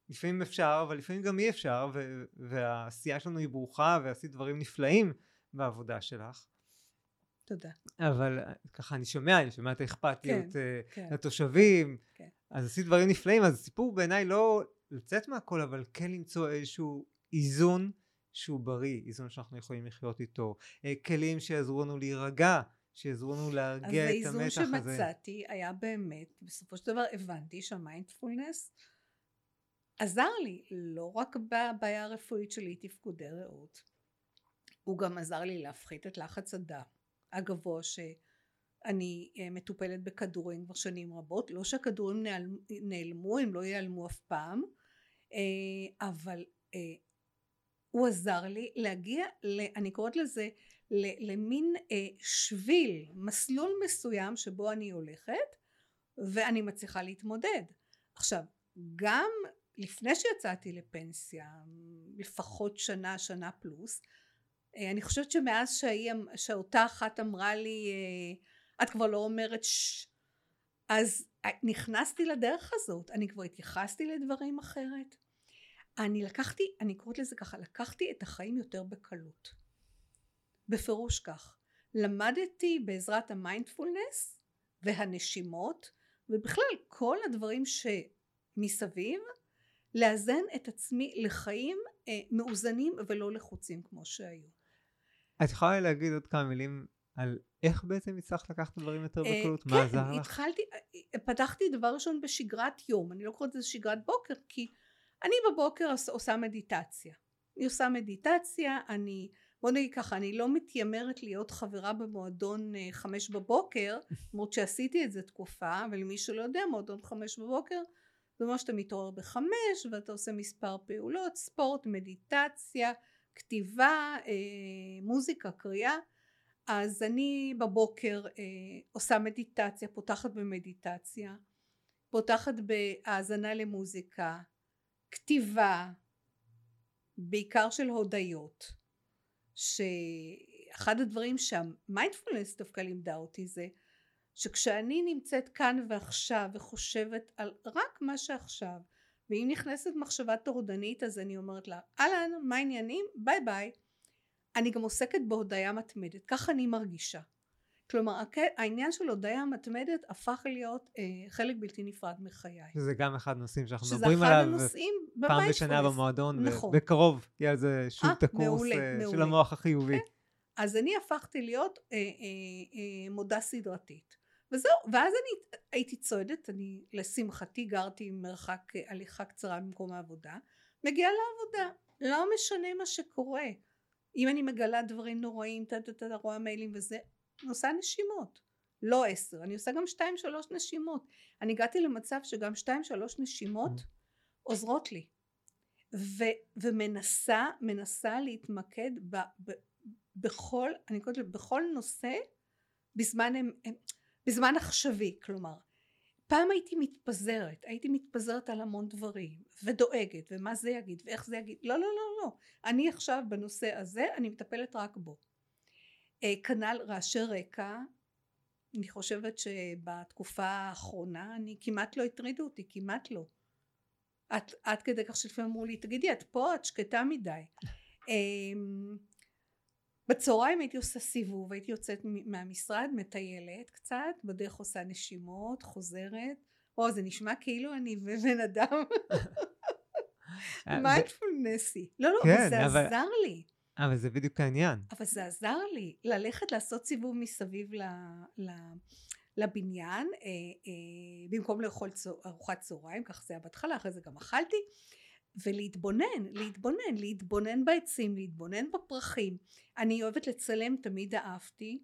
לפעמים אפשר, אבל לפעמים גם אי אפשר, והעשייה שלנו היא ברוכה, ועשית דברים נפלאים בעבודה שלך. תודה. אבל ככה אני שומע את האכפתיות לתושבים, אז עשית דברים נפלאים, אז הסיפור בעיניי לא... לצאת מהכל, אבל כן למצוא איזשהו איזון שהוא בריא, איזון שאנחנו יכולים לחיות איתו, כלים שיעזרו לנו להירגע, שיעזרו לנו להרגיע את המתח הזה. אז האיזון שמצאתי היה באמת, בסופו של דבר הבנתי שהמיינדפולנס עזר לי, לא רק בבעיה הרפואית שלי, תפקודי ריאות, הוא גם עזר לי להפחית את לחץ הדם הגבוה אני מטופלת בכדורים כבר שנים רבות, לא שהכדורים נעלמו, הם לא ייעלמו אף פעם, אבל הוא עזר לי להגיע, אני קוראת לזה, למין שביל, מסלול מסוים שבו אני הולכת, ואני מצליחה להתמודד. עכשיו, גם לפני שיצאתי לפנסיה, לפחות שנה, שנה פלוס, אני חושבת שמאז שאותה אחת אמרה לי, את כבר לא אומרת אז נכנסתי לדרך הזאת, אני כבר התייחסתי לדברים אחרת. אני לקחתי, אני קוראת לזה ככה, לקחתי את החיים יותר בקלות. בפירוש כך, למדתי בעזרת המיינדפולנס והנשימות, ובכלל כל הדברים שמסביב, לאזן את עצמי לחיים מאוזנים ולא לחוצים כמו שהיו. את יכולה להגיד עוד כמה מילים על איך בעצם הצלחת לקחת דברים יותר בקלות? מה עזר לך? התחלתי, פתחתי דבר ראשון בשגרת יום, אני לא קוראת לזה שגרת בוקר, כי אני בבוקר עושה מדיטציה. אני עושה מדיטציה, אני, בוא נגיד ככה, אני לא מתיימרת להיות חברה במועדון 5 בבוקר, למרות שעשיתי את זה תקופה, ולמי שלא יודע, מועדון 5 בבוקר, זאת אומרת שאתה מתעורר ב5, ואתה עושה מספר פעולות, ספורט, מדיטציה, כתיבה, מוזיקה, קריאה, אז אני בבוקר עושה מדיטציה, פותחת במדיטציה, פותחת בהאזנה למוזיקה, כתיבה, בעיקר של הודיות, שאחד הדברים שהמיינדפולנס דווקא לימדה אותי זה, שכשאני נמצאת כאן ועכשיו וחושבת על רק מה שעכשיו, ואם נכנסת מחשבה טורדנית אז אני אומרת לה, אהלן, מה העניינים? ביי ביי. אני גם עוסקת בהודיה מתמדת, כך אני מרגישה. כלומר, העניין של הודיה מתמדת הפך להיות חלק בלתי נפרד מחיי. שזה גם אחד הנושאים שאנחנו מדברים עליו פעם בשנה במועדון, נכון. ובקרוב יהיה על זה שוב את הקורס של המוח החיובי. Okay. אז אני הפכתי להיות מודה סדרתית. וזהו, ואז אני הייתי צועדת, אני לשמחתי גרתי מרחק הליכה קצרה במקום העבודה, מגיעה לעבודה, לא משנה מה שקורה. אם אני מגלה דברים נוראים, רואה מיילים וזה, אני עושה נשימות, לא 10, אני עושה גם 2-3 נשימות. אני הגעתי למצב שגם 2-3 נשימות עוזרות לי, ומנסה להתמקד בכל נושא בזמן עכשווי. כלומר, פעם הייתי מתפזרת על המון דברים ודואגת ומה זה יגיד ואיך זה יגיד. לא, אני עכשיו בנושא הזה אני מטפלת רק בו. כנ"ל רעשי רקע, אני חושבת שבתקופה האחרונה אני כמעט לא הטרידו אותי, כמעט לא, עד כדי כך שלפעמים אמרו לי, תגידי את פה, את שקטה מדי. בצהריים הייתי עושה סיבוב, הייתי יוצאת מהמשרד, מטיילת קצת, בדרך עושה נשימות, חוזרת. או, זה נשמע כאילו אני בן אדם מיינדפולנסי. לא, זה עזר לי. אבל זה בדיוק העניין. אבל זה עזר לי ללכת לעשות סיבוב מסביב לבניין, במקום לאכול ארוחת צהריים, כך זה היה בהתחלה, אחרי זה גם אכלתי, ולהתבונן בעצים, להתבונן בפרחים. אני אוהבת לצלם, תמיד אהבתי.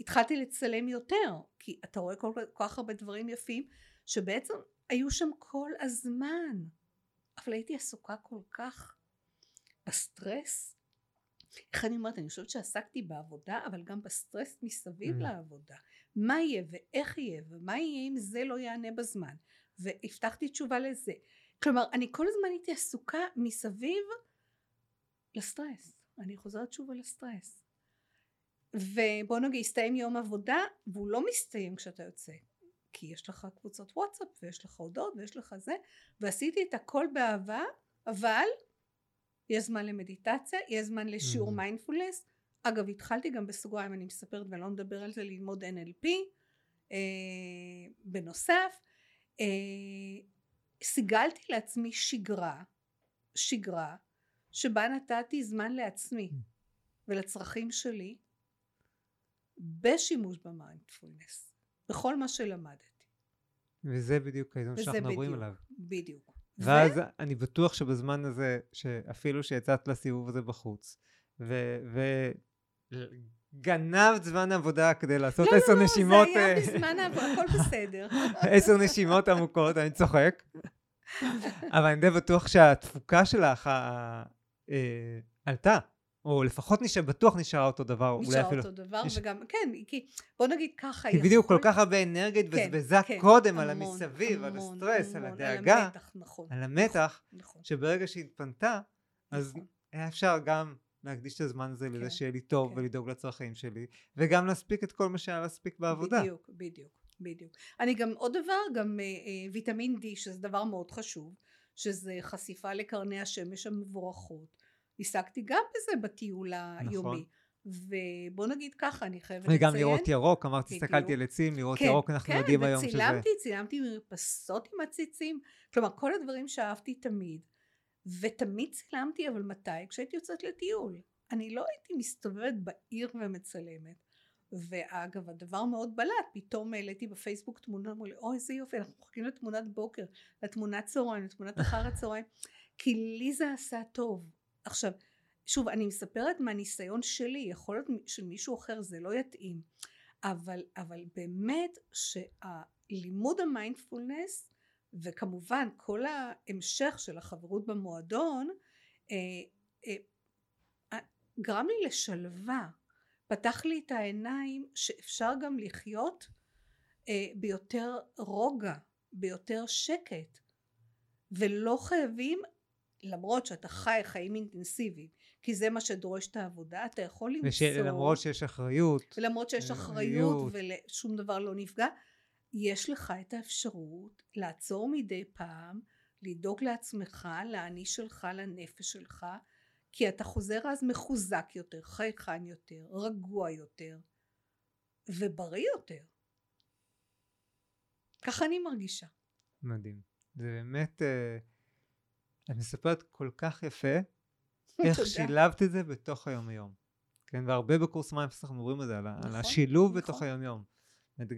התחלתי לצלם יותר, כי אתה רואה כל כך הרבה דברים יפים, שבעצם היו שם כל הזמן. אבל הייתי עסוקה כל כך בסטרס. איך אני אומרת, אני חושבת שעסקתי בעבודה, אבל גם בסטרס מסביב לעבודה. מה יהיה ואיך יהיה, ומה יהיה אם זה לא יענה בזמן. והבטחתי תשובה לזה. כלומר, אני כל הזמן הייתי עסוקה מסביב לסטרס. אני חוזרת שוב על הסטרס. ובוא נגיד, הסתיים יום עבודה, והוא לא מסתיים כשאתה יוצא. כי יש לך קבוצות וואטסאפ, ויש לך הודעות, ויש לך זה. ועשיתי את הכל באהבה, אבל יש זמן למדיטציה, יש זמן לשיעור מיינדפולנס. אגב, התחלתי גם בסוגריים, אני מספרת ולא מדבר על זה, ללמוד NLP. בנוסף, סיגלתי לעצמי שגרה שבה נתתי זמן לעצמי ולצרכים שלי בשימוש במיינדפולנס, בכל מה שלמדתי. וזה בדיוק האיזון שאנחנו מדברים עליו. בדיוק. ואז אני בטוח שבזמן הזה, שאפילו שיצאת לסיבוב הזה בחוץ, גנבת זמן העבודה כדי לעשות 10 נשימות. לא, זה היה בזמן העבודה, הכל בסדר. 10 נשימות עמוקות, אני צוחק. אבל אני די בטוח שהתפוקה שלך עלתה, או לפחות בטוח נשארה אותו דבר. נשארה אותו דבר, וגם, כן, כי בוא נגיד ככה. כי בדיוק כל כך הרבה אנרגיה התבזבזה קודם על המסביב, על הסטרס, על הדאגה, על המתח, שברגע שהתפנתה, אז היה אפשר גם להקדיש את הזמן הזה לזה שיהיה לי טוב ולדאוג לצרכים שלי, וגם להספיק את כל מה שהיה להספיק בעבודה. בדיוק, בדיוק. בדיוק. אני גם עוד דבר, גם ויטמין D, שזה דבר מאוד חשוב, שזה חשיפה לקרני השמש המבורכות. עסקתי גם בזה בטיול היומי. ובוא נגיד ככה, אני חייבת לציין. וגם לראות ירוק, אמרתי, הסתכלתי על עצים, לראות ירוק, אנחנו יודעים היום שזה. כן, וצילמתי מרפסות עם הציצים, כלומר, כל הדברים שאהבתי תמיד. ותמיד צילמתי, אבל מתי? כשהייתי יוצאת לטיול. אני לא הייתי מסתובבת בעיר ומצלמת. ואגב, הדבר מאוד בלט, פתאום העליתי בפייסבוק תמונה, אמרו לי, אוי, איזה יופי, אנחנו מחכים לתמונת בוקר, לתמונת צהריים, לתמונת אחר הצהריים, כי לי זה עשה טוב. עכשיו, שוב, אני מספרת מהניסיון שלי, יכול להיות של מישהו אחר, זה לא יתאים, אבל באמת שהלימוד המיינדפולנס, וכמובן כל ההמשך של החברות במועדון, גרם לי לשלווה, פתח לי את העיניים שאפשר גם לחיות ביותר רוגע, ביותר שקט, ולא חייבים, למרות שאתה חי חיים אינטנסיביים, כי זה מה שדורש את העבודה, אתה יכול למצוא. ולמרות שיש אחריות. ולמרות שיש אחריות ושום דבר לא נפגע, יש לך את האפשרות לעצור מדי פעם, לדאוג לעצמך, לעני שלך, לנפש שלך, כי אתה חוזר אז מחוזק יותר, חייכן יותר, רגוע יותר, ובריא יותר. ככה אני מרגישה. מדהים. זה באמת, את מספרת כל כך יפה, איך שילבת את זה בתוך היום-יום. כן, והרבה בקורס מים פסח מדברים על זה, על השילוב בתוך היום-יום.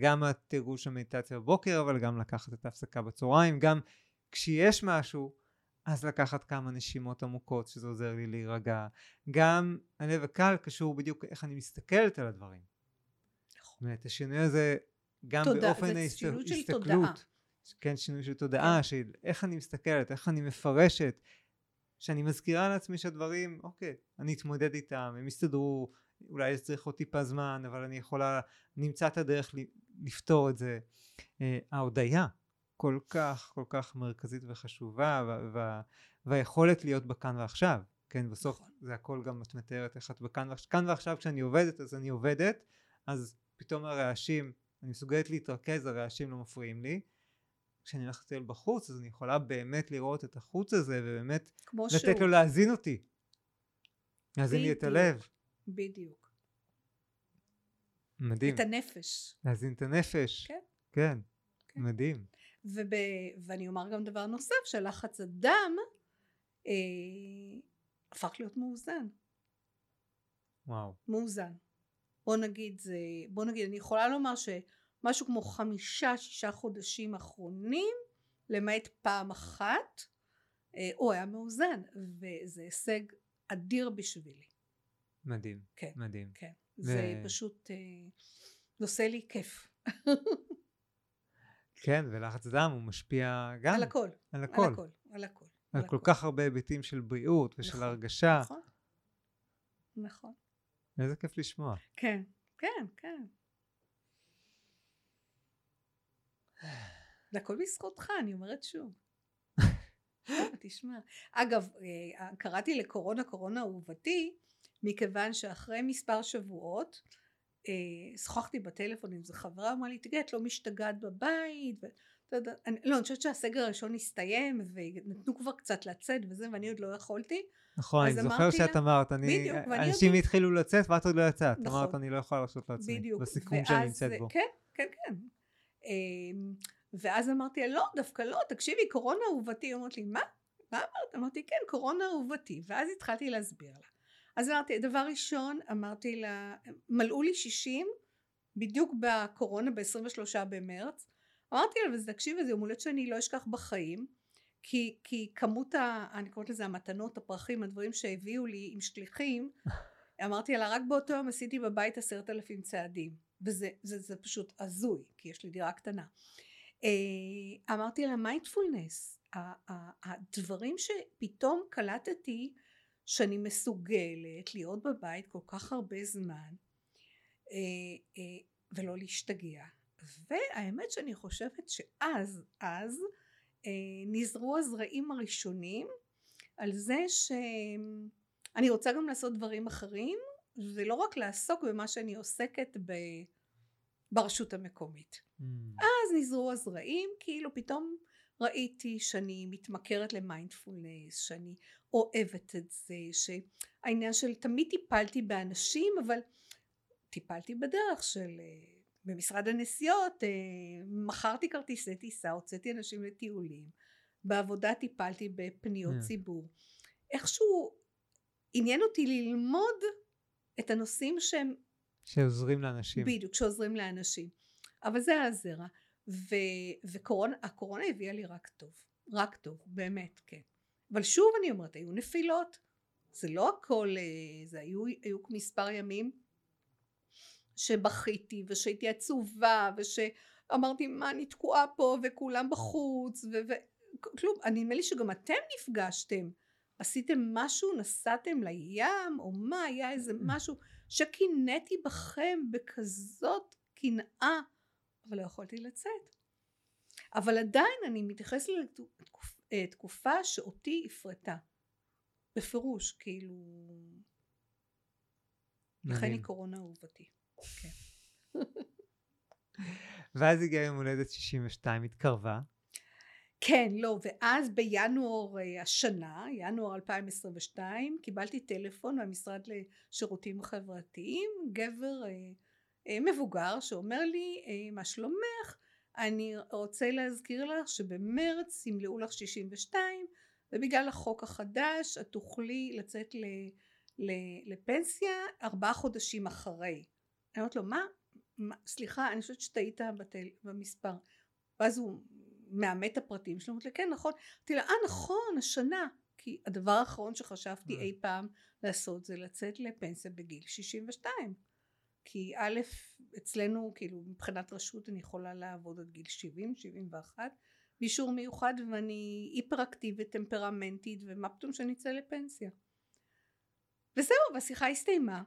גם התרגול של מדיטציה בבוקר, אבל גם לקחת את ההפסקה בצהריים, גם כשיש משהו, אז לקחת כמה נשימות עמוקות, שזה עוזר לי להירגע. גם הלב הקל קשור בדיוק איך אני מסתכלת על הדברים. זאת אומרת, השינוי הזה, גם באופן ההסתכלות, כן, שינוי של תודעה, של איך אני מסתכלת, איך אני מפרשת, שאני מזכירה לעצמי שהדברים, אוקיי, אני אתמודד איתם, הם יסתדרו, אולי צריך עוד טיפה זמן, אבל אני יכולה, נמצא את הדרך לפתור את זה. ההודעה. כל כך, כל כך מרכזית וחשובה, והיכולת להיות בכאן ועכשיו, כן, בסוף זה הכל גם את מתארת איך את בכאן ועכשיו, כאן ועכשיו כשאני עובדת, אז אני עובדת, אז פתאום הרעשים, אני מסוגלת להתרכז, הרעשים לא מפריעים לי, כשאני הולכת אל בחוץ, אז אני יכולה באמת לראות את החוץ הזה, ובאמת לתת לו להזין אותי, להזין לי את הלב. בדיוק. מדהים. את הנפש. להזין את הנפש. כן. כן, מדהים. ואני אומר גם דבר נוסף, שלחץ הדם הפך להיות מאוזן. וואו. מאוזן. בוא נגיד, אני יכולה לומר שמשהו כמו 5-6 חודשים אחרונים, למעט פעם אחת, הוא היה מאוזן, וזה הישג אדיר בשבילי. מדהים. כן. מדהים. כן. זה פשוט נושא לי כיף. כן, ולחץ דם הוא משפיע גם על הכל, על הכל, על הכל, על הכל, על כל כך הרבה היבטים של בריאות ושל הרגשה. נכון, נכון. איזה כיף לשמוע. כן, כן, כן. לכל בזכותך, אני אומרת שוב. תשמע. אגב, קראתי לקורונה, קורונה אהובתי, מכיוון שאחרי מספר שבועות, שוחחתי בטלפון עם זה חברה, אמרה לי, תגיד, את לא משתגעת בבית? לא, אני חושבת שהסגר הראשון הסתיים, ונתנו כבר קצת לצאת וזה, ואני עוד לא יכולתי. נכון, אני זוכר שאת אמרת, אנשים התחילו לצאת, ואת עוד לא יצאת. אמרת, אני לא יכולה לחשוב לעצמי, בסיכום שאני נמצאת בו. כן, כן, כן. ואז אמרתי, לא, דווקא לא, תקשיבי, קורונה אהובתי. אמרת לי, מה? מה אמרת? אמרתי, כן, קורונה אהובתי. ואז התחלתי להסביר לה. אז אמרתי, דבר ראשון, אמרתי לה, מלאו לי 60, בדיוק בקורונה, ב-23 במרץ, אמרתי לה, וזה תקשיב איזה יום הולדת שאני לא אשכח בחיים, כי כמות, אני קוראת לזה המתנות, הפרחים, הדברים שהביאו לי עם שליחים, אמרתי לה, רק באותו יום עשיתי בבית 10,000 צעדים, וזה פשוט עזוי, כי יש לי דירה קטנה. אמרתי לה, מיינדפולנס, הדברים שפתאום קלטתי שאני מסוגלת להיות בבית כל כך הרבה זמן ולא להשתגע, והאמת שאני חושבת שאז נזרו הזרעים הראשונים על זה שאני רוצה גם לעשות דברים אחרים ולא רק לעסוק במה שאני עוסקת ברשות המקומית. אז נזרו הזרעים, כאילו פתאום ראיתי שאני מתמכרת למיינדפולנס, שאני אוהבת את זה, שהעניין של תמיד טיפלתי באנשים, אבל טיפלתי בדרך של במשרד הנסיעות, מכרתי כרטיסי טיסה, הוצאתי אנשים לטיולים, בעבודה טיפלתי בפניות ציבור. איכשהו עניין אותי ללמוד את הנושאים שהם שעוזרים לאנשים. בדיוק, שעוזרים לאנשים. אבל זה הזרע. והקורונה הביאה לי רק טוב. רק טוב, באמת, כן. אבל שוב אני אומרת, היו נפילות. זה לא הכל, זה היו מספר ימים שבכיתי ושהייתי עצובה ושאמרתי, מה, אני תקועה פה וכולם בחוץ. כלום, אני נדמה לי שגם אתם נפגשתם. עשיתם משהו, נסעתם לים, או מה, היה איזה משהו שקינאתי בכם בכזאת קנאה, אבל לא יכולתי לצאת. אבל עדיין אני מתייחס לתקופה שאותי הפרטה. בפירוש, כאילו, לכן היא קורונה אהובתי. ואז הגיעה יום הולדת 62, התקרבה. כן, לא, ואז בינואר השנה, ינואר 2022, קיבלתי טלפון מהמשרד לשירותים חברתיים, גבר מבוגר שאומר לי, מה שלומך? אני רוצה להזכיר לך שבמרץ ימלאו לך 62, ובגלל החוק החדש את תוכלי לצאת לפנסיה 4 חודשים אחרי. אני אומרת לו, מה? סליחה, אני חושבת שטעית במספר. ואז הוא מאמת הפרטים שלו, כן נכון, אמרתי לה, נכון, השנה, כי הדבר האחרון שחשבתי אי פעם לעשות זה לצאת לפנסיה בגיל 62, כי א' אצלנו כאילו מבחינת רשות אני יכולה לעבוד עד גיל 70-71 באישור מיוחד, ואני היפראקטיבית, טמפרמנטית, ומה פתאום שאני אצא לפנסיה. וזהו, והשיחה הסתיימה,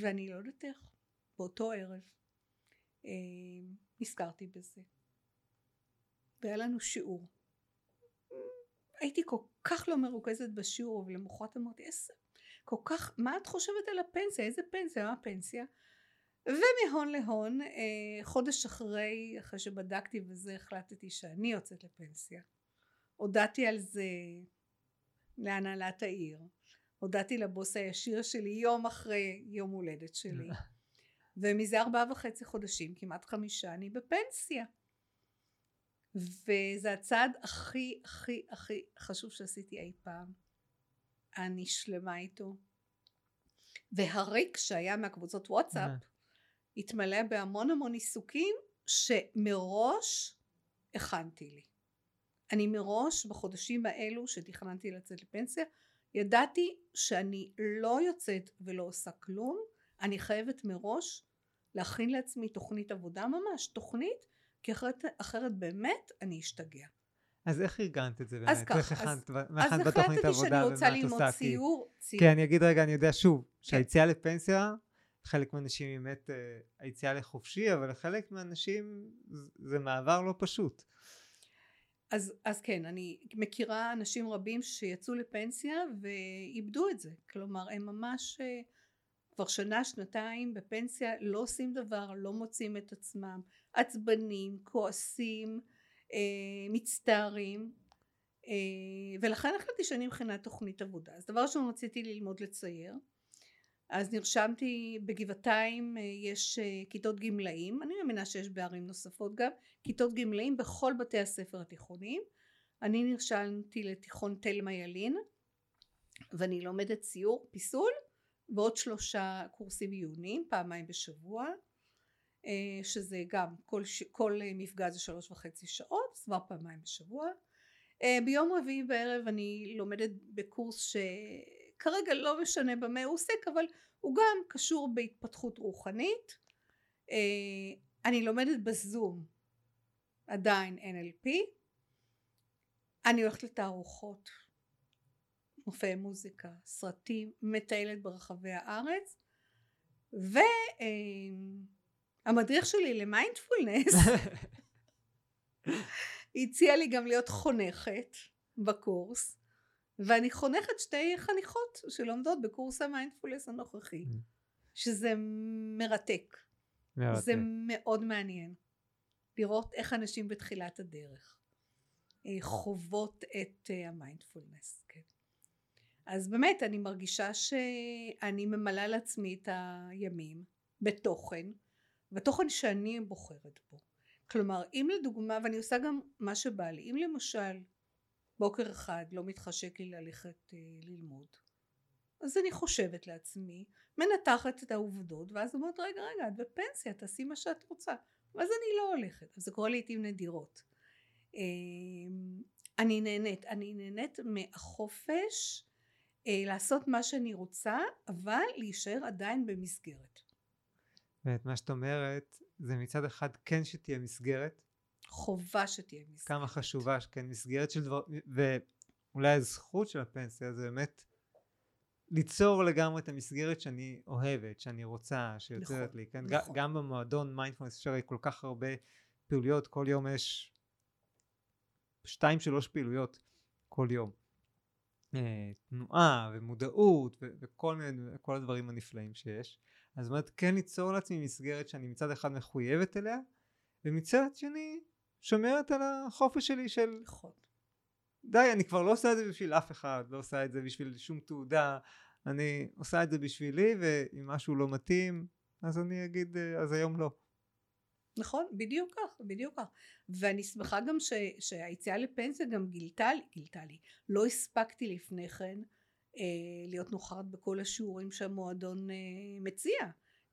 ואני לא יודעת איך, באותו ערב נזכרתי בזה. והיה לנו שיעור. הייתי כל כך לא מרוכזת בשיעור, ולמחרת אמרתי, כל כך, מה את חושבת על הפנסיה? איזה פנסיה? מה הפנסיה? ומהון להון, חודש אחרי שבדקתי וזה, החלטתי שאני יוצאת לפנסיה. הודעתי על זה להנהלת העיר. הודעתי לבוס הישיר שלי יום אחרי יום הולדת שלי. ומזה 4.5 חודשים, כמעט 5, אני בפנסיה. וזה הצעד הכי הכי הכי חשוב שעשיתי אי פעם. אני שלמה איתו. והריק שהיה מהקבוצות וואטסאפ התמלא בהמון המון עיסוקים שמראש הכנתי לי. אני מראש בחודשים האלו שתכננתי לצאת לפנסיה ידעתי שאני לא יוצאת ולא עושה כלום. אני חייבת מראש להכין לעצמי תוכנית עבודה, ממש תוכנית, כי אחרת באמת אני אשתגע. אז איך ארגנת את זה באמת? אז כך, אז החלטתי שאני רוצה ללמוד ציור. כן, אני אגיד רגע, אני יודע שוב, שהיציאה לפנסיה, חלק מהאנשים באמת, היציאה לחופשי, אבל חלק מהאנשים זה מעבר לא פשוט. אז כן, אני מכירה אנשים רבים שיצאו לפנסיה ואיבדו את זה. כלומר, הם ממש כבר 1-2 בפנסיה, לא עושים דבר, לא מוצאים את עצמם, עצבנים, כועסים, מצטערים, ולכן החלטתי שאני מבחינת תוכנית עבודה. אז דבר ראשון, רציתי ללמוד לצייר, אז נרשמתי בגבעתיים, יש כיתות גמלאים, אני מאמינה שיש בערים נוספות גם, כיתות גמלאים בכל בתי הספר התיכוניים. אני נרשמתי לתיכון תל מיילין, ואני לומדת ציור, פיסול, ועוד 3 קורסים עיוניים, פעמיים בשבוע, שזה גם כל מפגש זה 3.5 שעות, סבר פעמיים בשבוע. ביום רביעי בערב אני לומדת בקורס שכרגע לא משנה במה הוא עוסק, אבל הוא גם קשור בהתפתחות רוחנית. אני לומדת בזום, עדיין NLP. אני הולכת לתערוכות, מופעי מוזיקה, סרטים, מטיילת ברחבי הארץ, והמדריך שלי למיינדפולנס הציע לי גם להיות חונכת בקורס, ואני חונכת שתי חניכות שלומדות בקורס המיינדפולנס הנוכחי, שזה מרתק. זה מאוד מעניין לראות איך אנשים בתחילת הדרך חוות את המיינדפולנס. כן. אז באמת אני מרגישה שאני ממלאה לעצמי את הימים בתוכן, בתוכן שאני בוחרת בו. כלומר, אם לדוגמה, ואני עושה גם מה שבא לי, אם למשל בוקר אחד לא מתחשק לי ללכת ללמוד, אז אני חושבת לעצמי, מנתחת את העובדות, ואז אומרת, רגע, את בפנסיה, תעשי מה שאת רוצה. ואז אני לא הולכת. אז זה קורה לעתים נדירות. אני נהנית מהחופש לעשות מה שאני רוצה, אבל להישאר עדיין במסגרת. ואת מה שאת אומרת, זה מצד אחד כן שתהיה מסגרת. חובה שתהיה מסגרת. כמה חשובה שכן מסגרת של דבר, ואולי הזכות של הפנסיה זה באמת ליצור לגמרי את המסגרת שאני אוהבת, שאני רוצה, שיוצרת נכון, לי. כן? נכון. גם במועדון מיינדפולנס אפשר כל כך הרבה פעילויות, כל יום יש 2-3 פעילויות כל יום. תנועה ומודעות וכל הדברים הנפלאים שיש. אז זאת אומרת, כן ליצור לעצמי מסגרת שאני מצד אחד מחויבת אליה, ומצד שני שומרת על החופש שלי של... נכון. די, אני כבר לא עושה את זה בשביל אף אחד, לא עושה את זה בשביל שום תעודה, אני עושה את זה בשבילי, ואם משהו לא מתאים, אז אני אגיד, אז היום לא. נכון, בדיוק כך, בדיוק כך. ואני שמחה גם שהיציאה לפנסיה גם גילתה לי. לא הספקתי לפני כן להיות נוכחת בכל השיעורים שהמועדון מציע,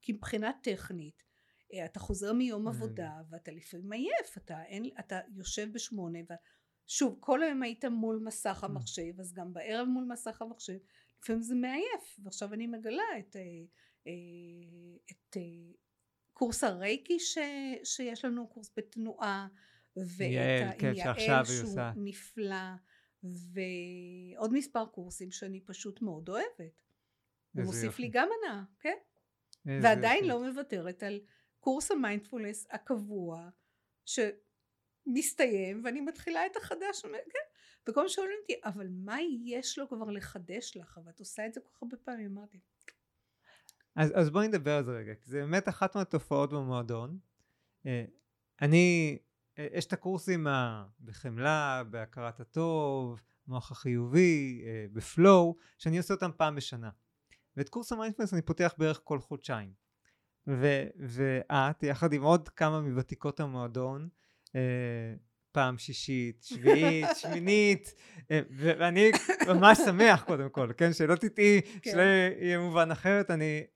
כי מבחינה טכנית, אתה חוזר מיום עבודה, ואתה לפעמים עייף, אתה יושב ב8, שוב, כל היום היית מול מסך המחשב, אז גם בערב מול מסך המחשב, לפעמים זה מעייף, ועכשיו אני מגלה את קורס הרייקי שיש לנו, קורס בתנועה, ואת יעל שהוא נפלא, ועוד מספר קורסים שאני פשוט מאוד אוהבת, ומוסיף לי גם ענה, כן? ועדיין לא מוותרת על קורס המיינדפולנס הקבוע, מסתיים, ואני מתחילה את החדש, כן? וכל שואלים אותי, אבל מה יש לו כבר לחדש לך? ואת עושה את זה כל כך הרבה פעמים, אמרתי. אז בואי נדבר על זה רגע, כי זה באמת אחת מהתופעות במועדון. יש את הקורסים בחמלה, בהכרת הטוב, מוח החיובי, בפלואו, שאני עושה אותם פעם בשנה. ואת קורס המיינדפולנס אני פותח בערך כל חודשיים. ואת, יחד עם עוד כמה מוותיקות המועדון, פעם שישית, שביעית, שמינית, ואני ממש שמח קודם כל, כן, שלא תטעי, שלא יהיה מובן אחרת,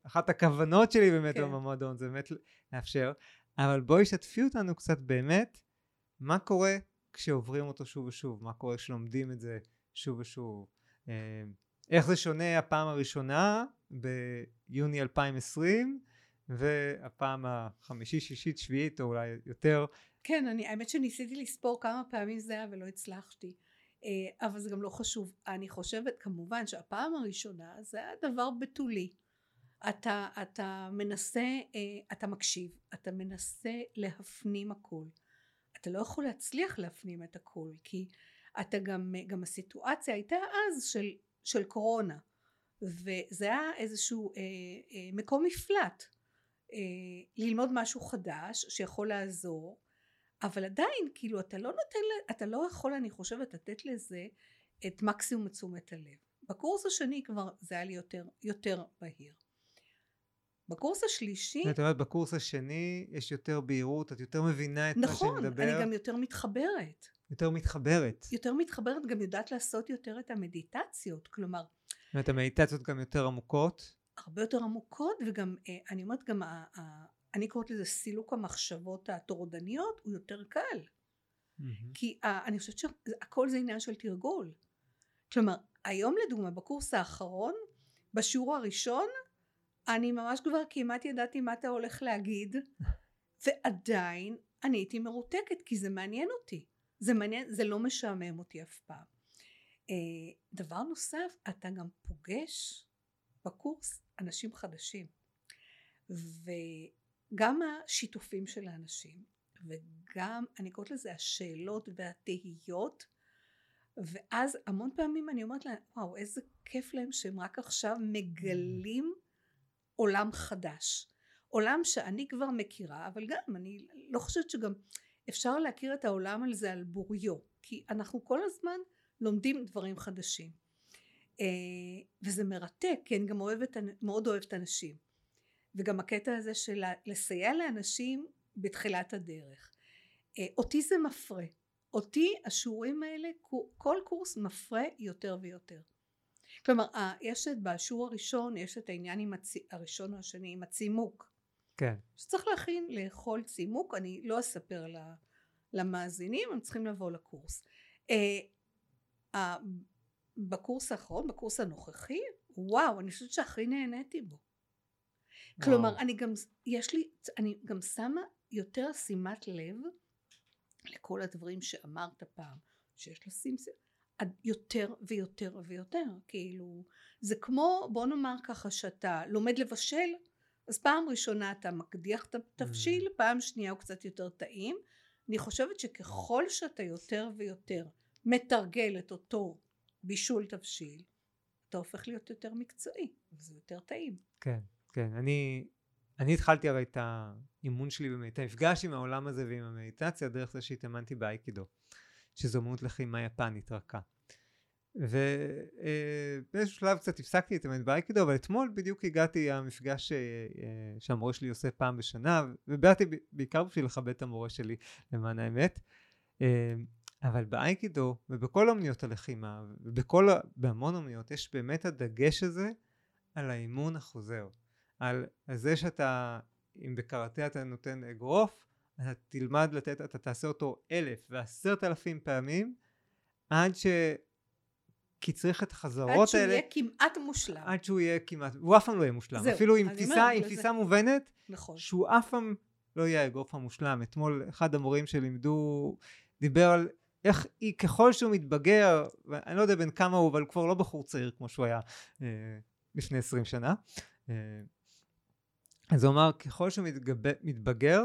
אחת הכוונות שלי באמת במועדון, זה באמת לאפשר, אבל בואי שתפי אותנו קצת באמת, מה קורה כשעוברים אותו שוב ושוב, מה קורה כשלומדים את זה שוב ושוב, איך זה שונה הפעם הראשונה ביוני 2020, והפעם החמישית, שישית, שביעית, או אולי יותר, כן, האמת שניסיתי לספור כמה פעמים זה היה ולא הצלחתי, אבל זה גם לא חשוב. אני חושבת כמובן שהפעם הראשונה זה הדבר בתולי. אתה מנסה, אתה מקשיב, אתה מנסה להפנים הכל. אתה לא יכול להצליח להפנים את הכל, כי אתה גם הסיטואציה הייתה אז של קורונה, וזה היה איזשהו מקום מפלט, ללמוד משהו חדש שיכול לעזור, אבל עדיין, כאילו, אתה לא יכול, אני חושבת, לתת לזה את מקסימום תשומת הלב. בקורס השני כבר זה היה לי יותר בהיר. בקורס השלישי... זאת אומרת, בקורס השני יש יותר בהירות, את יותר מבינה את מה שאני מדבר. נכון, אני גם יותר מתחברת. יותר מתחברת. יותר מתחברת, גם יודעת לעשות יותר את המדיטציות, כלומר... זאת אומרת, המדיטציות גם יותר עמוקות? הרבה יותר עמוקות, וגם, אני אומרת, גם אני קוראת לזה סילוק המחשבות התורדניות, הוא יותר קל. כי אני חושבת שהכל זה עניין של תרגול. כלומר, היום לדוגמה, בקורס האחרון, בשיעור הראשון, אני ממש כבר כמעט ידעתי מה אתה הולך להגיד, ועדיין אני הייתי מרותקת, כי זה מעניין אותי. זה מעניין, זה לא משעמם אותי אף פעם. דבר נוסף, אתה גם פוגש בקורס אנשים חדשים, וגם השיתופים של האנשים, וגם אני קוראת לזה השאלות והתהיות, ואז המון פעמים אני אומרת להם, וואו, איזה כיף להם שהם רק עכשיו מגלים עולם חדש, עולם שאני כבר מכירה, אבל גם אני לא חושבת שגם אפשר להכיר את העולם על זה על בוריו, כי אנחנו כל הזמן לומדים דברים חדשים, וזה מרתק, כי אני גם מאוד אוהבת אנשים, וגם הקטע הזה של לסייע לאנשים בתחילת הדרך. אותי זה מפרה, אותי השיעורים האלה, כל קורס מפרה יותר ויותר. כלומר, יש את בשיעור הראשון, יש את העניין הראשון או השני עם הצימוק. כן. שצריך להכין לאכול צימוק, אני לא אספר למאזינים, הם צריכים לבוא לקורס. בקורס האחרון, בקורס הנוכחי, וואו, אני חושבת שהכי נהניתי בו. כלומר, אני גם שמה יותר שימת לב לכל הדברים שאמרת פעם, שיש לשים יותר ויותר ויותר, כאילו, זה כמו, בוא נאמר ככה, שאתה לומד לבשל, אז פעם ראשונה אתה מקדיח את התבשיל, פעם שנייה הוא קצת יותר טעים. אני חושבת שככל שאתה יותר ויותר מתרגל את אותו בישול תבשיל, אתה הופך להיות יותר מקצועי, וזה יותר טעים. כן, כן, אני התחלתי הרי את האימון שלי במדיטציה, המפגש עם העולם הזה ועם המדיטציה, דרך זה שהתאמנתי באייקידו, שזו אומנות לחימה יפנית רכה. ובאיזשהו שלב קצת הפסקתי להתאמן באייקידו, אבל אתמול בדיוק הגעתי המפגש שהמורה שלי עושה פעם בשנה, ובאתי בעיקר בשביל לכבד את המורה שלי למען האמת. אבל באייקידו ובכל אומניות הלחימה ובהמון אומניות יש באמת הדגש הזה על האימון החוזר, על זה שאתה, אם בקראטה אתה נותן אגרוף, אתה תלמד לתת, אתה תעשה אותו 1,000 ו10,000 פעמים עד ש... כי צריך את החזרות האלה. עד שהוא יהיה כמעט מושלם. עד שהוא יהיה כמעט, הוא אף פעם לא יהיה מושלם. זהו, אפילו עם תפיסה מובנת, נכון. שהוא אף פעם לא יהיה אגרוף המושלם. אתמול אחד המורים שלימדו דיבר על איך היא, ככל שהוא מתבגר, אני לא יודע בין כמה הוא, אבל כבר לא בחור צעיר כמו שהוא היה לפני 20 שנה. אז הוא אמר, ככל שהוא מתבגר,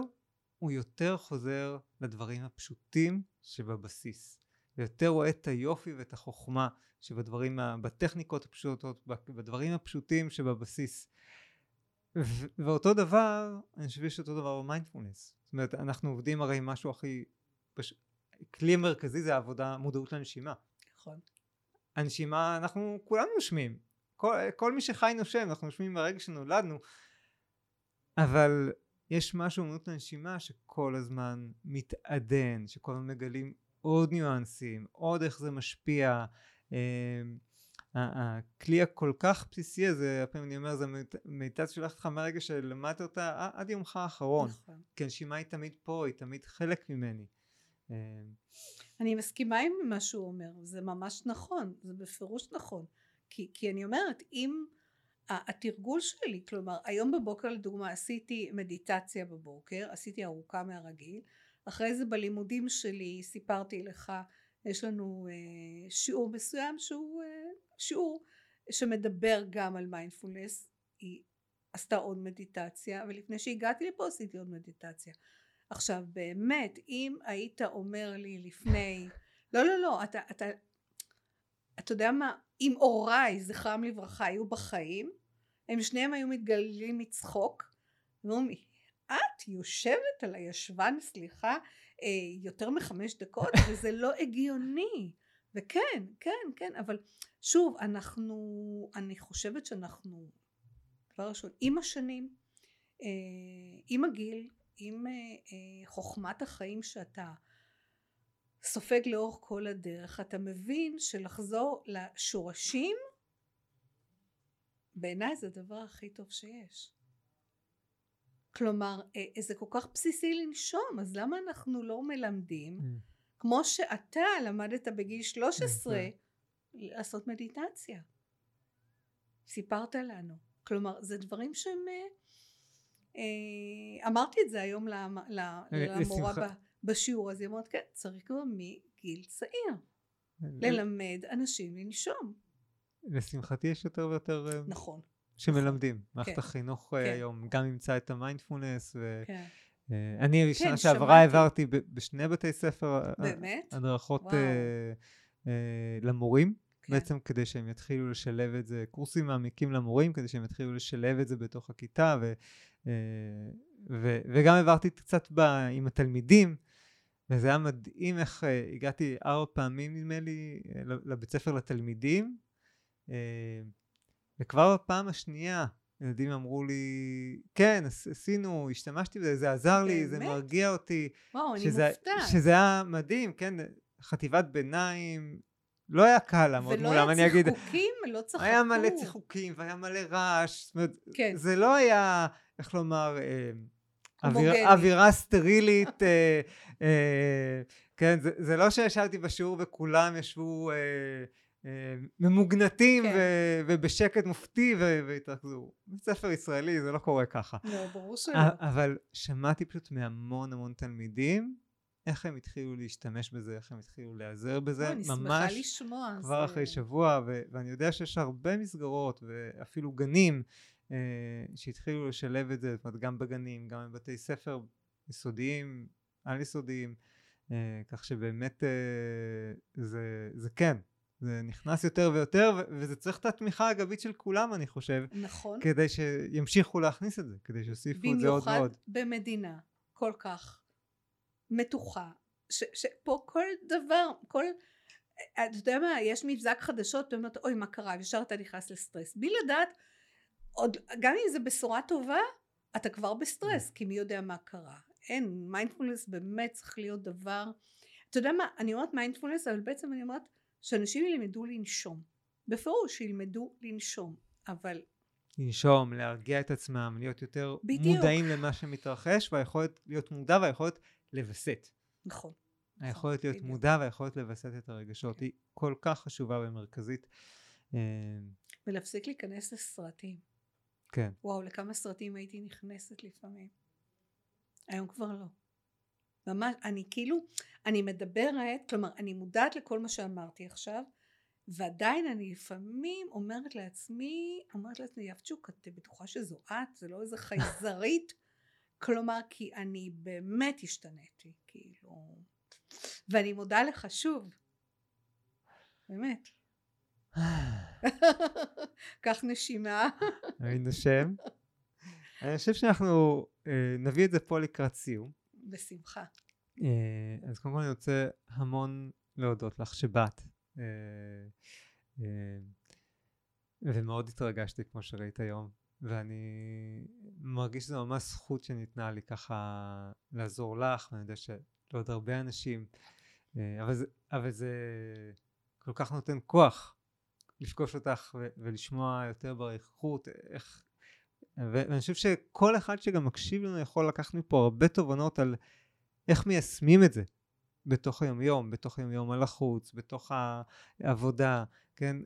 הוא יותר חוזר לדברים הפשוטים שבבסיס. ויותר רואה את היופי ואת החוכמה שבדברים, בטכניקות הפשוטות, בדברים הפשוטים שבבסיס. ואותו דבר, אני חושב שאותו דבר הוא מיינדפולנס. זאת אומרת, אנחנו עובדים הרי משהו הכי... כלי מרכזי זה העבודה, מודעות לנשימה. נכון. הנשימה, אנחנו כולנו נושמים. כל מי שחי נושם, אנחנו נושמים ברגע שנולדנו. אבל יש משהו מודעות לנשימה שכל הזמן מתעדן, שכל הזמן מגלים עוד ניואנסים, עוד איך זה משפיע. הכלי הכל כך בסיסי הזה, הפעמים אני אומר, זה מדיטציה שולחת לך מהרגע שלמדת אותה עד יומך האחרון. נכון. כי הנשימה היא תמיד פה, היא תמיד חלק ממני. אני מסכימה עם מה שהוא אומר, זה ממש נכון, זה בפירוש נכון, כי אני אומרת, אם התרגול שלי, כלומר היום בבוקר לדוגמה עשיתי מדיטציה בבוקר, עשיתי ארוכה מהרגיל, אחרי זה בלימודים שלי סיפרתי לך, יש לנו שיעור מסוים שהוא שיעור שמדבר גם על מיינדפולנס, היא עשתה עוד מדיטציה, ולפני שהגעתי לפה עשיתי עוד מדיטציה. עכשיו באמת, אם היית אומר לי לפני, לא, אתה יודע מה, אם אוריי זכרם לברכה היו בחיים, הם שניהם היו מתגללים מצחוק, נעמי, את יושבת על הישבן, סליחה, יותר מ5 דקות, וזה לא הגיוני, וכן, כן, אבל שוב, אני חושבת שאנחנו, כבר ראשון, עם השנים, עם הגיל, עם חוכמת החיים שאתה סופג לאורך כל הדרך, אתה מבין שלחזור לשורשים, בעיניי זה הדבר הכי טוב שיש. כלומר, זה כל כך בסיסי לנשום, אז למה אנחנו לא מלמדים, כמו שאתה למדת בגיל 13, לעשות מדיטציה? סיפרת לנו. כלומר, זה דברים שהם... אמרתי את זה היום למורה בשיעור הזה, אמרת, כן, צריך כבר מגיל צעיר, ללמד אנשים לנשום. לשמחתי יש יותר ויותר נכון. שמלמדים. מערכת החינוך היום גם ימצא את המיינדפולנס, אני בשנה שעברה העברתי בשני בתי ספר הדרכות למורים, בעצם כדי שהם יתחילו לשלב את זה, קורסים מעמיקים למורים, כדי שהם יתחילו לשלב את זה בתוך הכיתה, וגם העברתי קצת עם התלמידים, וזה היה מדהים איך הגעתי 4 פעמים נדמה לי לבית ספר לתלמידים, וכבר בפעם השנייה ילדים אמרו לי, כן, עשינו, השתמשתי בזה, זה עזר לי, זה מרגיע אותי. וואו, אני מופתעת. שזה היה מדהים, כן, חטיבת ביניים, לא היה קל לעמוד מולם, אני אגיד. ולא היה צחוקים, לא צחקו. היה מלא צחוקים, והיה מלא רעש, זאת אומרת, זה לא היה, איך לומר, אווירה סטרילית, כן, זה לא שישבתי בשיעור וכולם ישבו ממוגנטים ובשקט מופתי והתרכזו. בספר ישראלי זה לא קורה ככה. לא, ברור שלא. אבל שמעתי פשוט מהמון המון תלמידים, איך הם התחילו להשתמש בזה, איך הם התחילו להיעזר בזה. אני שמחה לשמוע. כבר אחרי שבוע, ואני יודע שיש הרבה מסגרות ואפילו גנים שהתחילו לשלב את זה, גם בגנים, גם בבתי ספר יסודיים, על יסודיים, כך שבאמת זה כן. זה נכנס יותר ויותר, וזה צריך את התמיכה הגבית של כולם, אני חושב. נכון. כדי שימשיכו להכניס את זה, כדי שיוסיפו את זה עוד מאוד. במיוחד במדינה כל כך מתוחה, שפה כל דבר, כל, אתה יודע מה, יש מבזק חדשות, אתה אומר, אוי, מה קרה? ישר אתה נכנס לסטרס. בלי לדעת, עוד, גם אם זה בשורה טובה, אתה כבר בסטרס, כי מי יודע מה קרה. אין, מיינדפולנס באמת צריך להיות דבר. אתה יודע מה, אני אומרת מיינדפולנס, אבל בעצם אני אומרת, שאנשים ילמדו לנשום, בפירוש ילמדו לנשום, אבל... לנשום, להרגיע את עצמם, להיות יותר בדיוק. מודעים למה שמתרחש, והיכולת להיות מודע והיכולת לווסת. נכון. היכולת להיות בדיוק. מודע והיכולת לווסת את הרגשות, היא כל כך חשובה ומרכזית. ולהפסיק להיכנס לסרטים. כן. וואו, לכמה סרטים הייתי נכנסת לפעמים. היום כבר לא. ממש, אני כאילו, אני מדברת, כלומר, אני מודעת לכל מה שאמרתי עכשיו, ועדיין אני לפעמים אומרת לעצמי, יפצ'וק, את בטוחה שזו את, זה לא איזה חייזרית, כלומר, כי אני באמת השתניתי, כאילו, ואני מודה לך שוב, באמת. כך נשימה. אני נושם. אני חושב שאנחנו נביא את זה פה לקראת סיום. בשמחה. אז קודם כל אני רוצה המון להודות לך שבאת, ומאוד התרגשתי כמו שראית היום, ואני מרגיש שזו ממש זכות שניתנה לי ככה לעזור לך, ואני יודע שלעוד הרבה אנשים, אבל זה כל כך נותן כוח לפגוש אותך ולשמוע יותר בריחות, איך ואני חושב שכל אחד שגם מקשיב לנו יכול לקחת מפה הרבה תובנות על איך מיישמים את זה בתוך היום-יום, בתוך היום-יום על החוץ, בתוך העבודה, כן?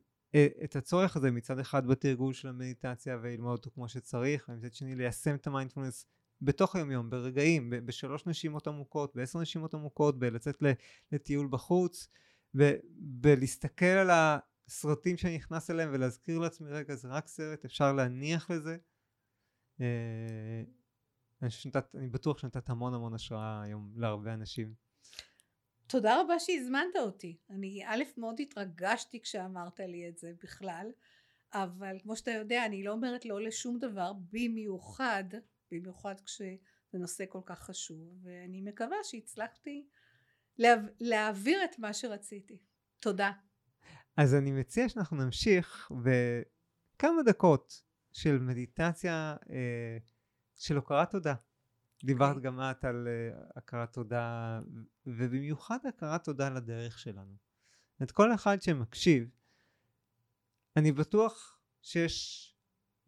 את הצורך הזה מצד אחד בתרגול של המדיטציה וללמוד אותו כמו שצריך, ומצד שני ליישם את המיינדפולנס בתוך היום-יום, ברגעים, בשלוש נשימות עמוקות, ב10 נשימות עמוקות, בלצאת לטיול בחוץ, בלהסתכל על הסרטים שאני נכנס אליהם ולהזכיר לעצמי רגע, זה רק סרט, אפשר להניח לזה, אני בטוח שנתת המון השראה היום להרבה אנשים. תודה רבה שהזמנת אותי. אני מאוד התרגשתי כשאמרת לי את זה בכלל, אבל כמו שאתה יודע אני לא אומרת לא לשום דבר, במיוחד כשזה נושא כל כך חשוב, ואני מקווה שהצלחתי להעביר את מה שרציתי. תודה. אז אני מציע שאנחנו נמשיך בכמה דקות של מדיטציה של הוקרת תודה. דיברת גם את על הכרת תודה, ובמיוחד הכרת תודה לדרך שלנו. את כל אחד שמקשיב, אני בטוח שיש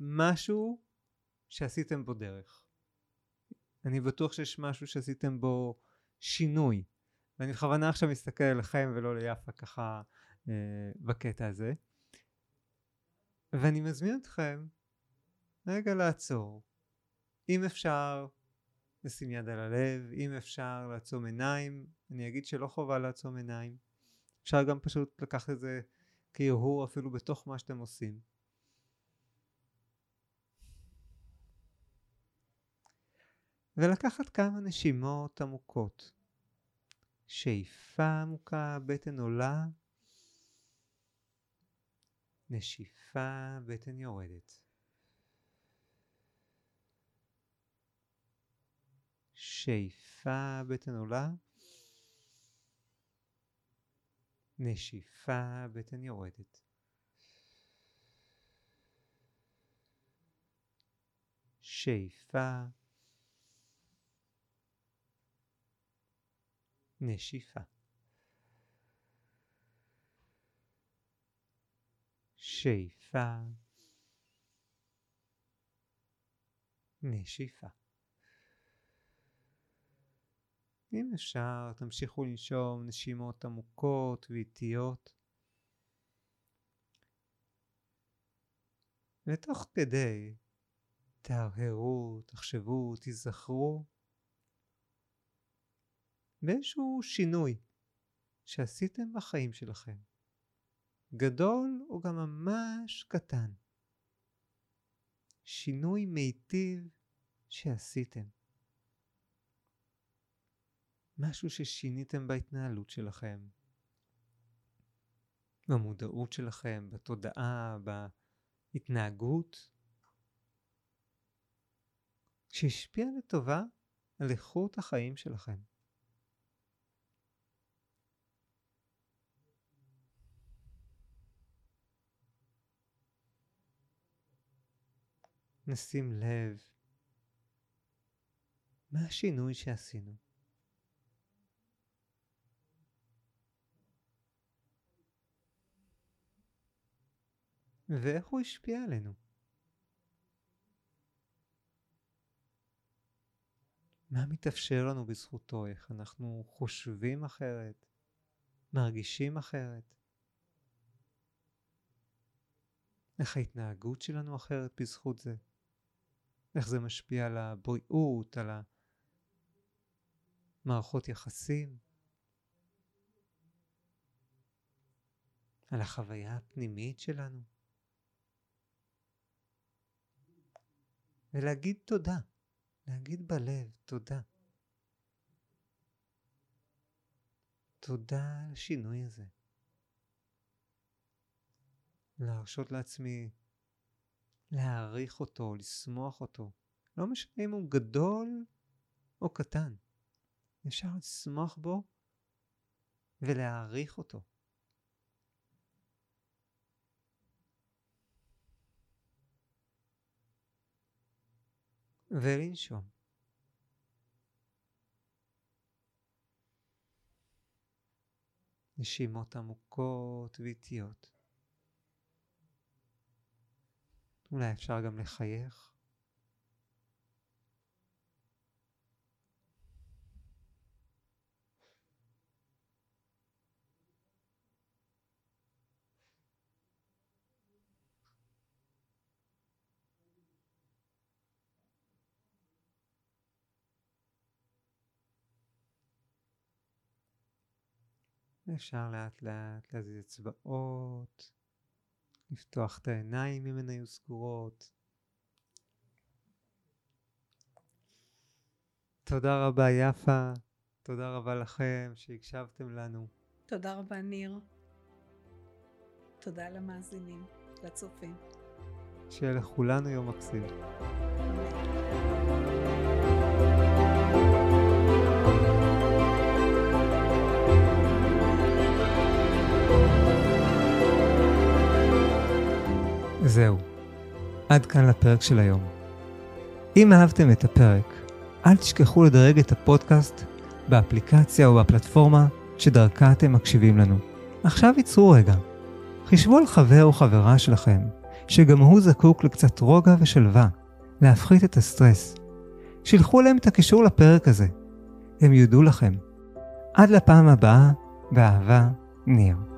משהו שעשיתם בו דרך. אני בטוח שיש משהו שעשיתם בו שינוי. ואני בכוונה עכשיו מסתכל אליכם ולא ליפה ככה בקטע הזה. ואני מזמין אתכם רגע לעצור, אם אפשר נשים יד על הלב, אם אפשר לעצום עיניים, אני אגיד שלא חובה לעצום עיניים, אפשר גם פשוט לקחת את זה כהרהור אפילו בתוך מה שאתם עושים. ולקחת כמה נשימות עמוקות, שאיפה עמוקה, בטן עולה, נשיפה, בטן יורדת. שאיפה, בטן עולה, נשיפה, בטן יורדת. שאיפה, נשיפה. שאיפה, נשיפה. אם אפשר, תמשיכו לנשום נשימות עמוקות ואיטיות. ותוך כדי, תהרהרו, תחשבו, תיזכרו באיזשהו שינוי שעשיתם בחיים שלכם. גדול או גם ממש קטן. שינוי מיטיב שעשיתם. משהו ששיניתם בהתנהלות שלכם, במודעות שלכם, בתודעה, בהתנהגות, שהשפיע לטובה על איכות החיים שלכם. נשים לב מה השינוי שעשינו. ואיך הוא השפיע עלינו? מה מתאפשר לנו בזכותו? איך אנחנו חושבים אחרת? מרגישים אחרת? איך ההתנהגות שלנו אחרת בזכות זה? איך זה משפיע על הבריאות, על המערכות יחסים? על החוויה הפנימית שלנו? ולהגיד תודה, להגיד בלב תודה. תודה על השינוי הזה. להרשות לעצמי, להעריך אותו, לשמוח אותו. לא משנה אם הוא גדול או קטן. אפשר לשמוח בו ולהעריך אותו. ולנשום. נשימות עמוקות ואיטיות. אולי אפשר גם לחייך. אפשר לאט לאט להזיז אצבעות, לפתוח את העיניים אם הן היו סגורות. תודה רבה יפה, תודה רבה לכם שהקשבתם לנו. תודה רבה ניר, תודה למאזינים, לצופים. שיהיה לכולנו יום מקסים. זהו, עד כאן לפרק של היום. אם אהבתם את הפרק, אל תשכחו לדרג את הפודקאסט באפליקציה או בפלטפורמה שדרכה אתם מקשיבים לנו. עכשיו ייצרו רגע. חישבו על חבר או חברה שלכם, שגם הוא זקוק לקצת רוגע ושלווה, להפחית את הסטרס. שילחו להם את הקישור לפרק הזה. הם יודו לכם. עד לפעם הבאה, באהבה, ניר.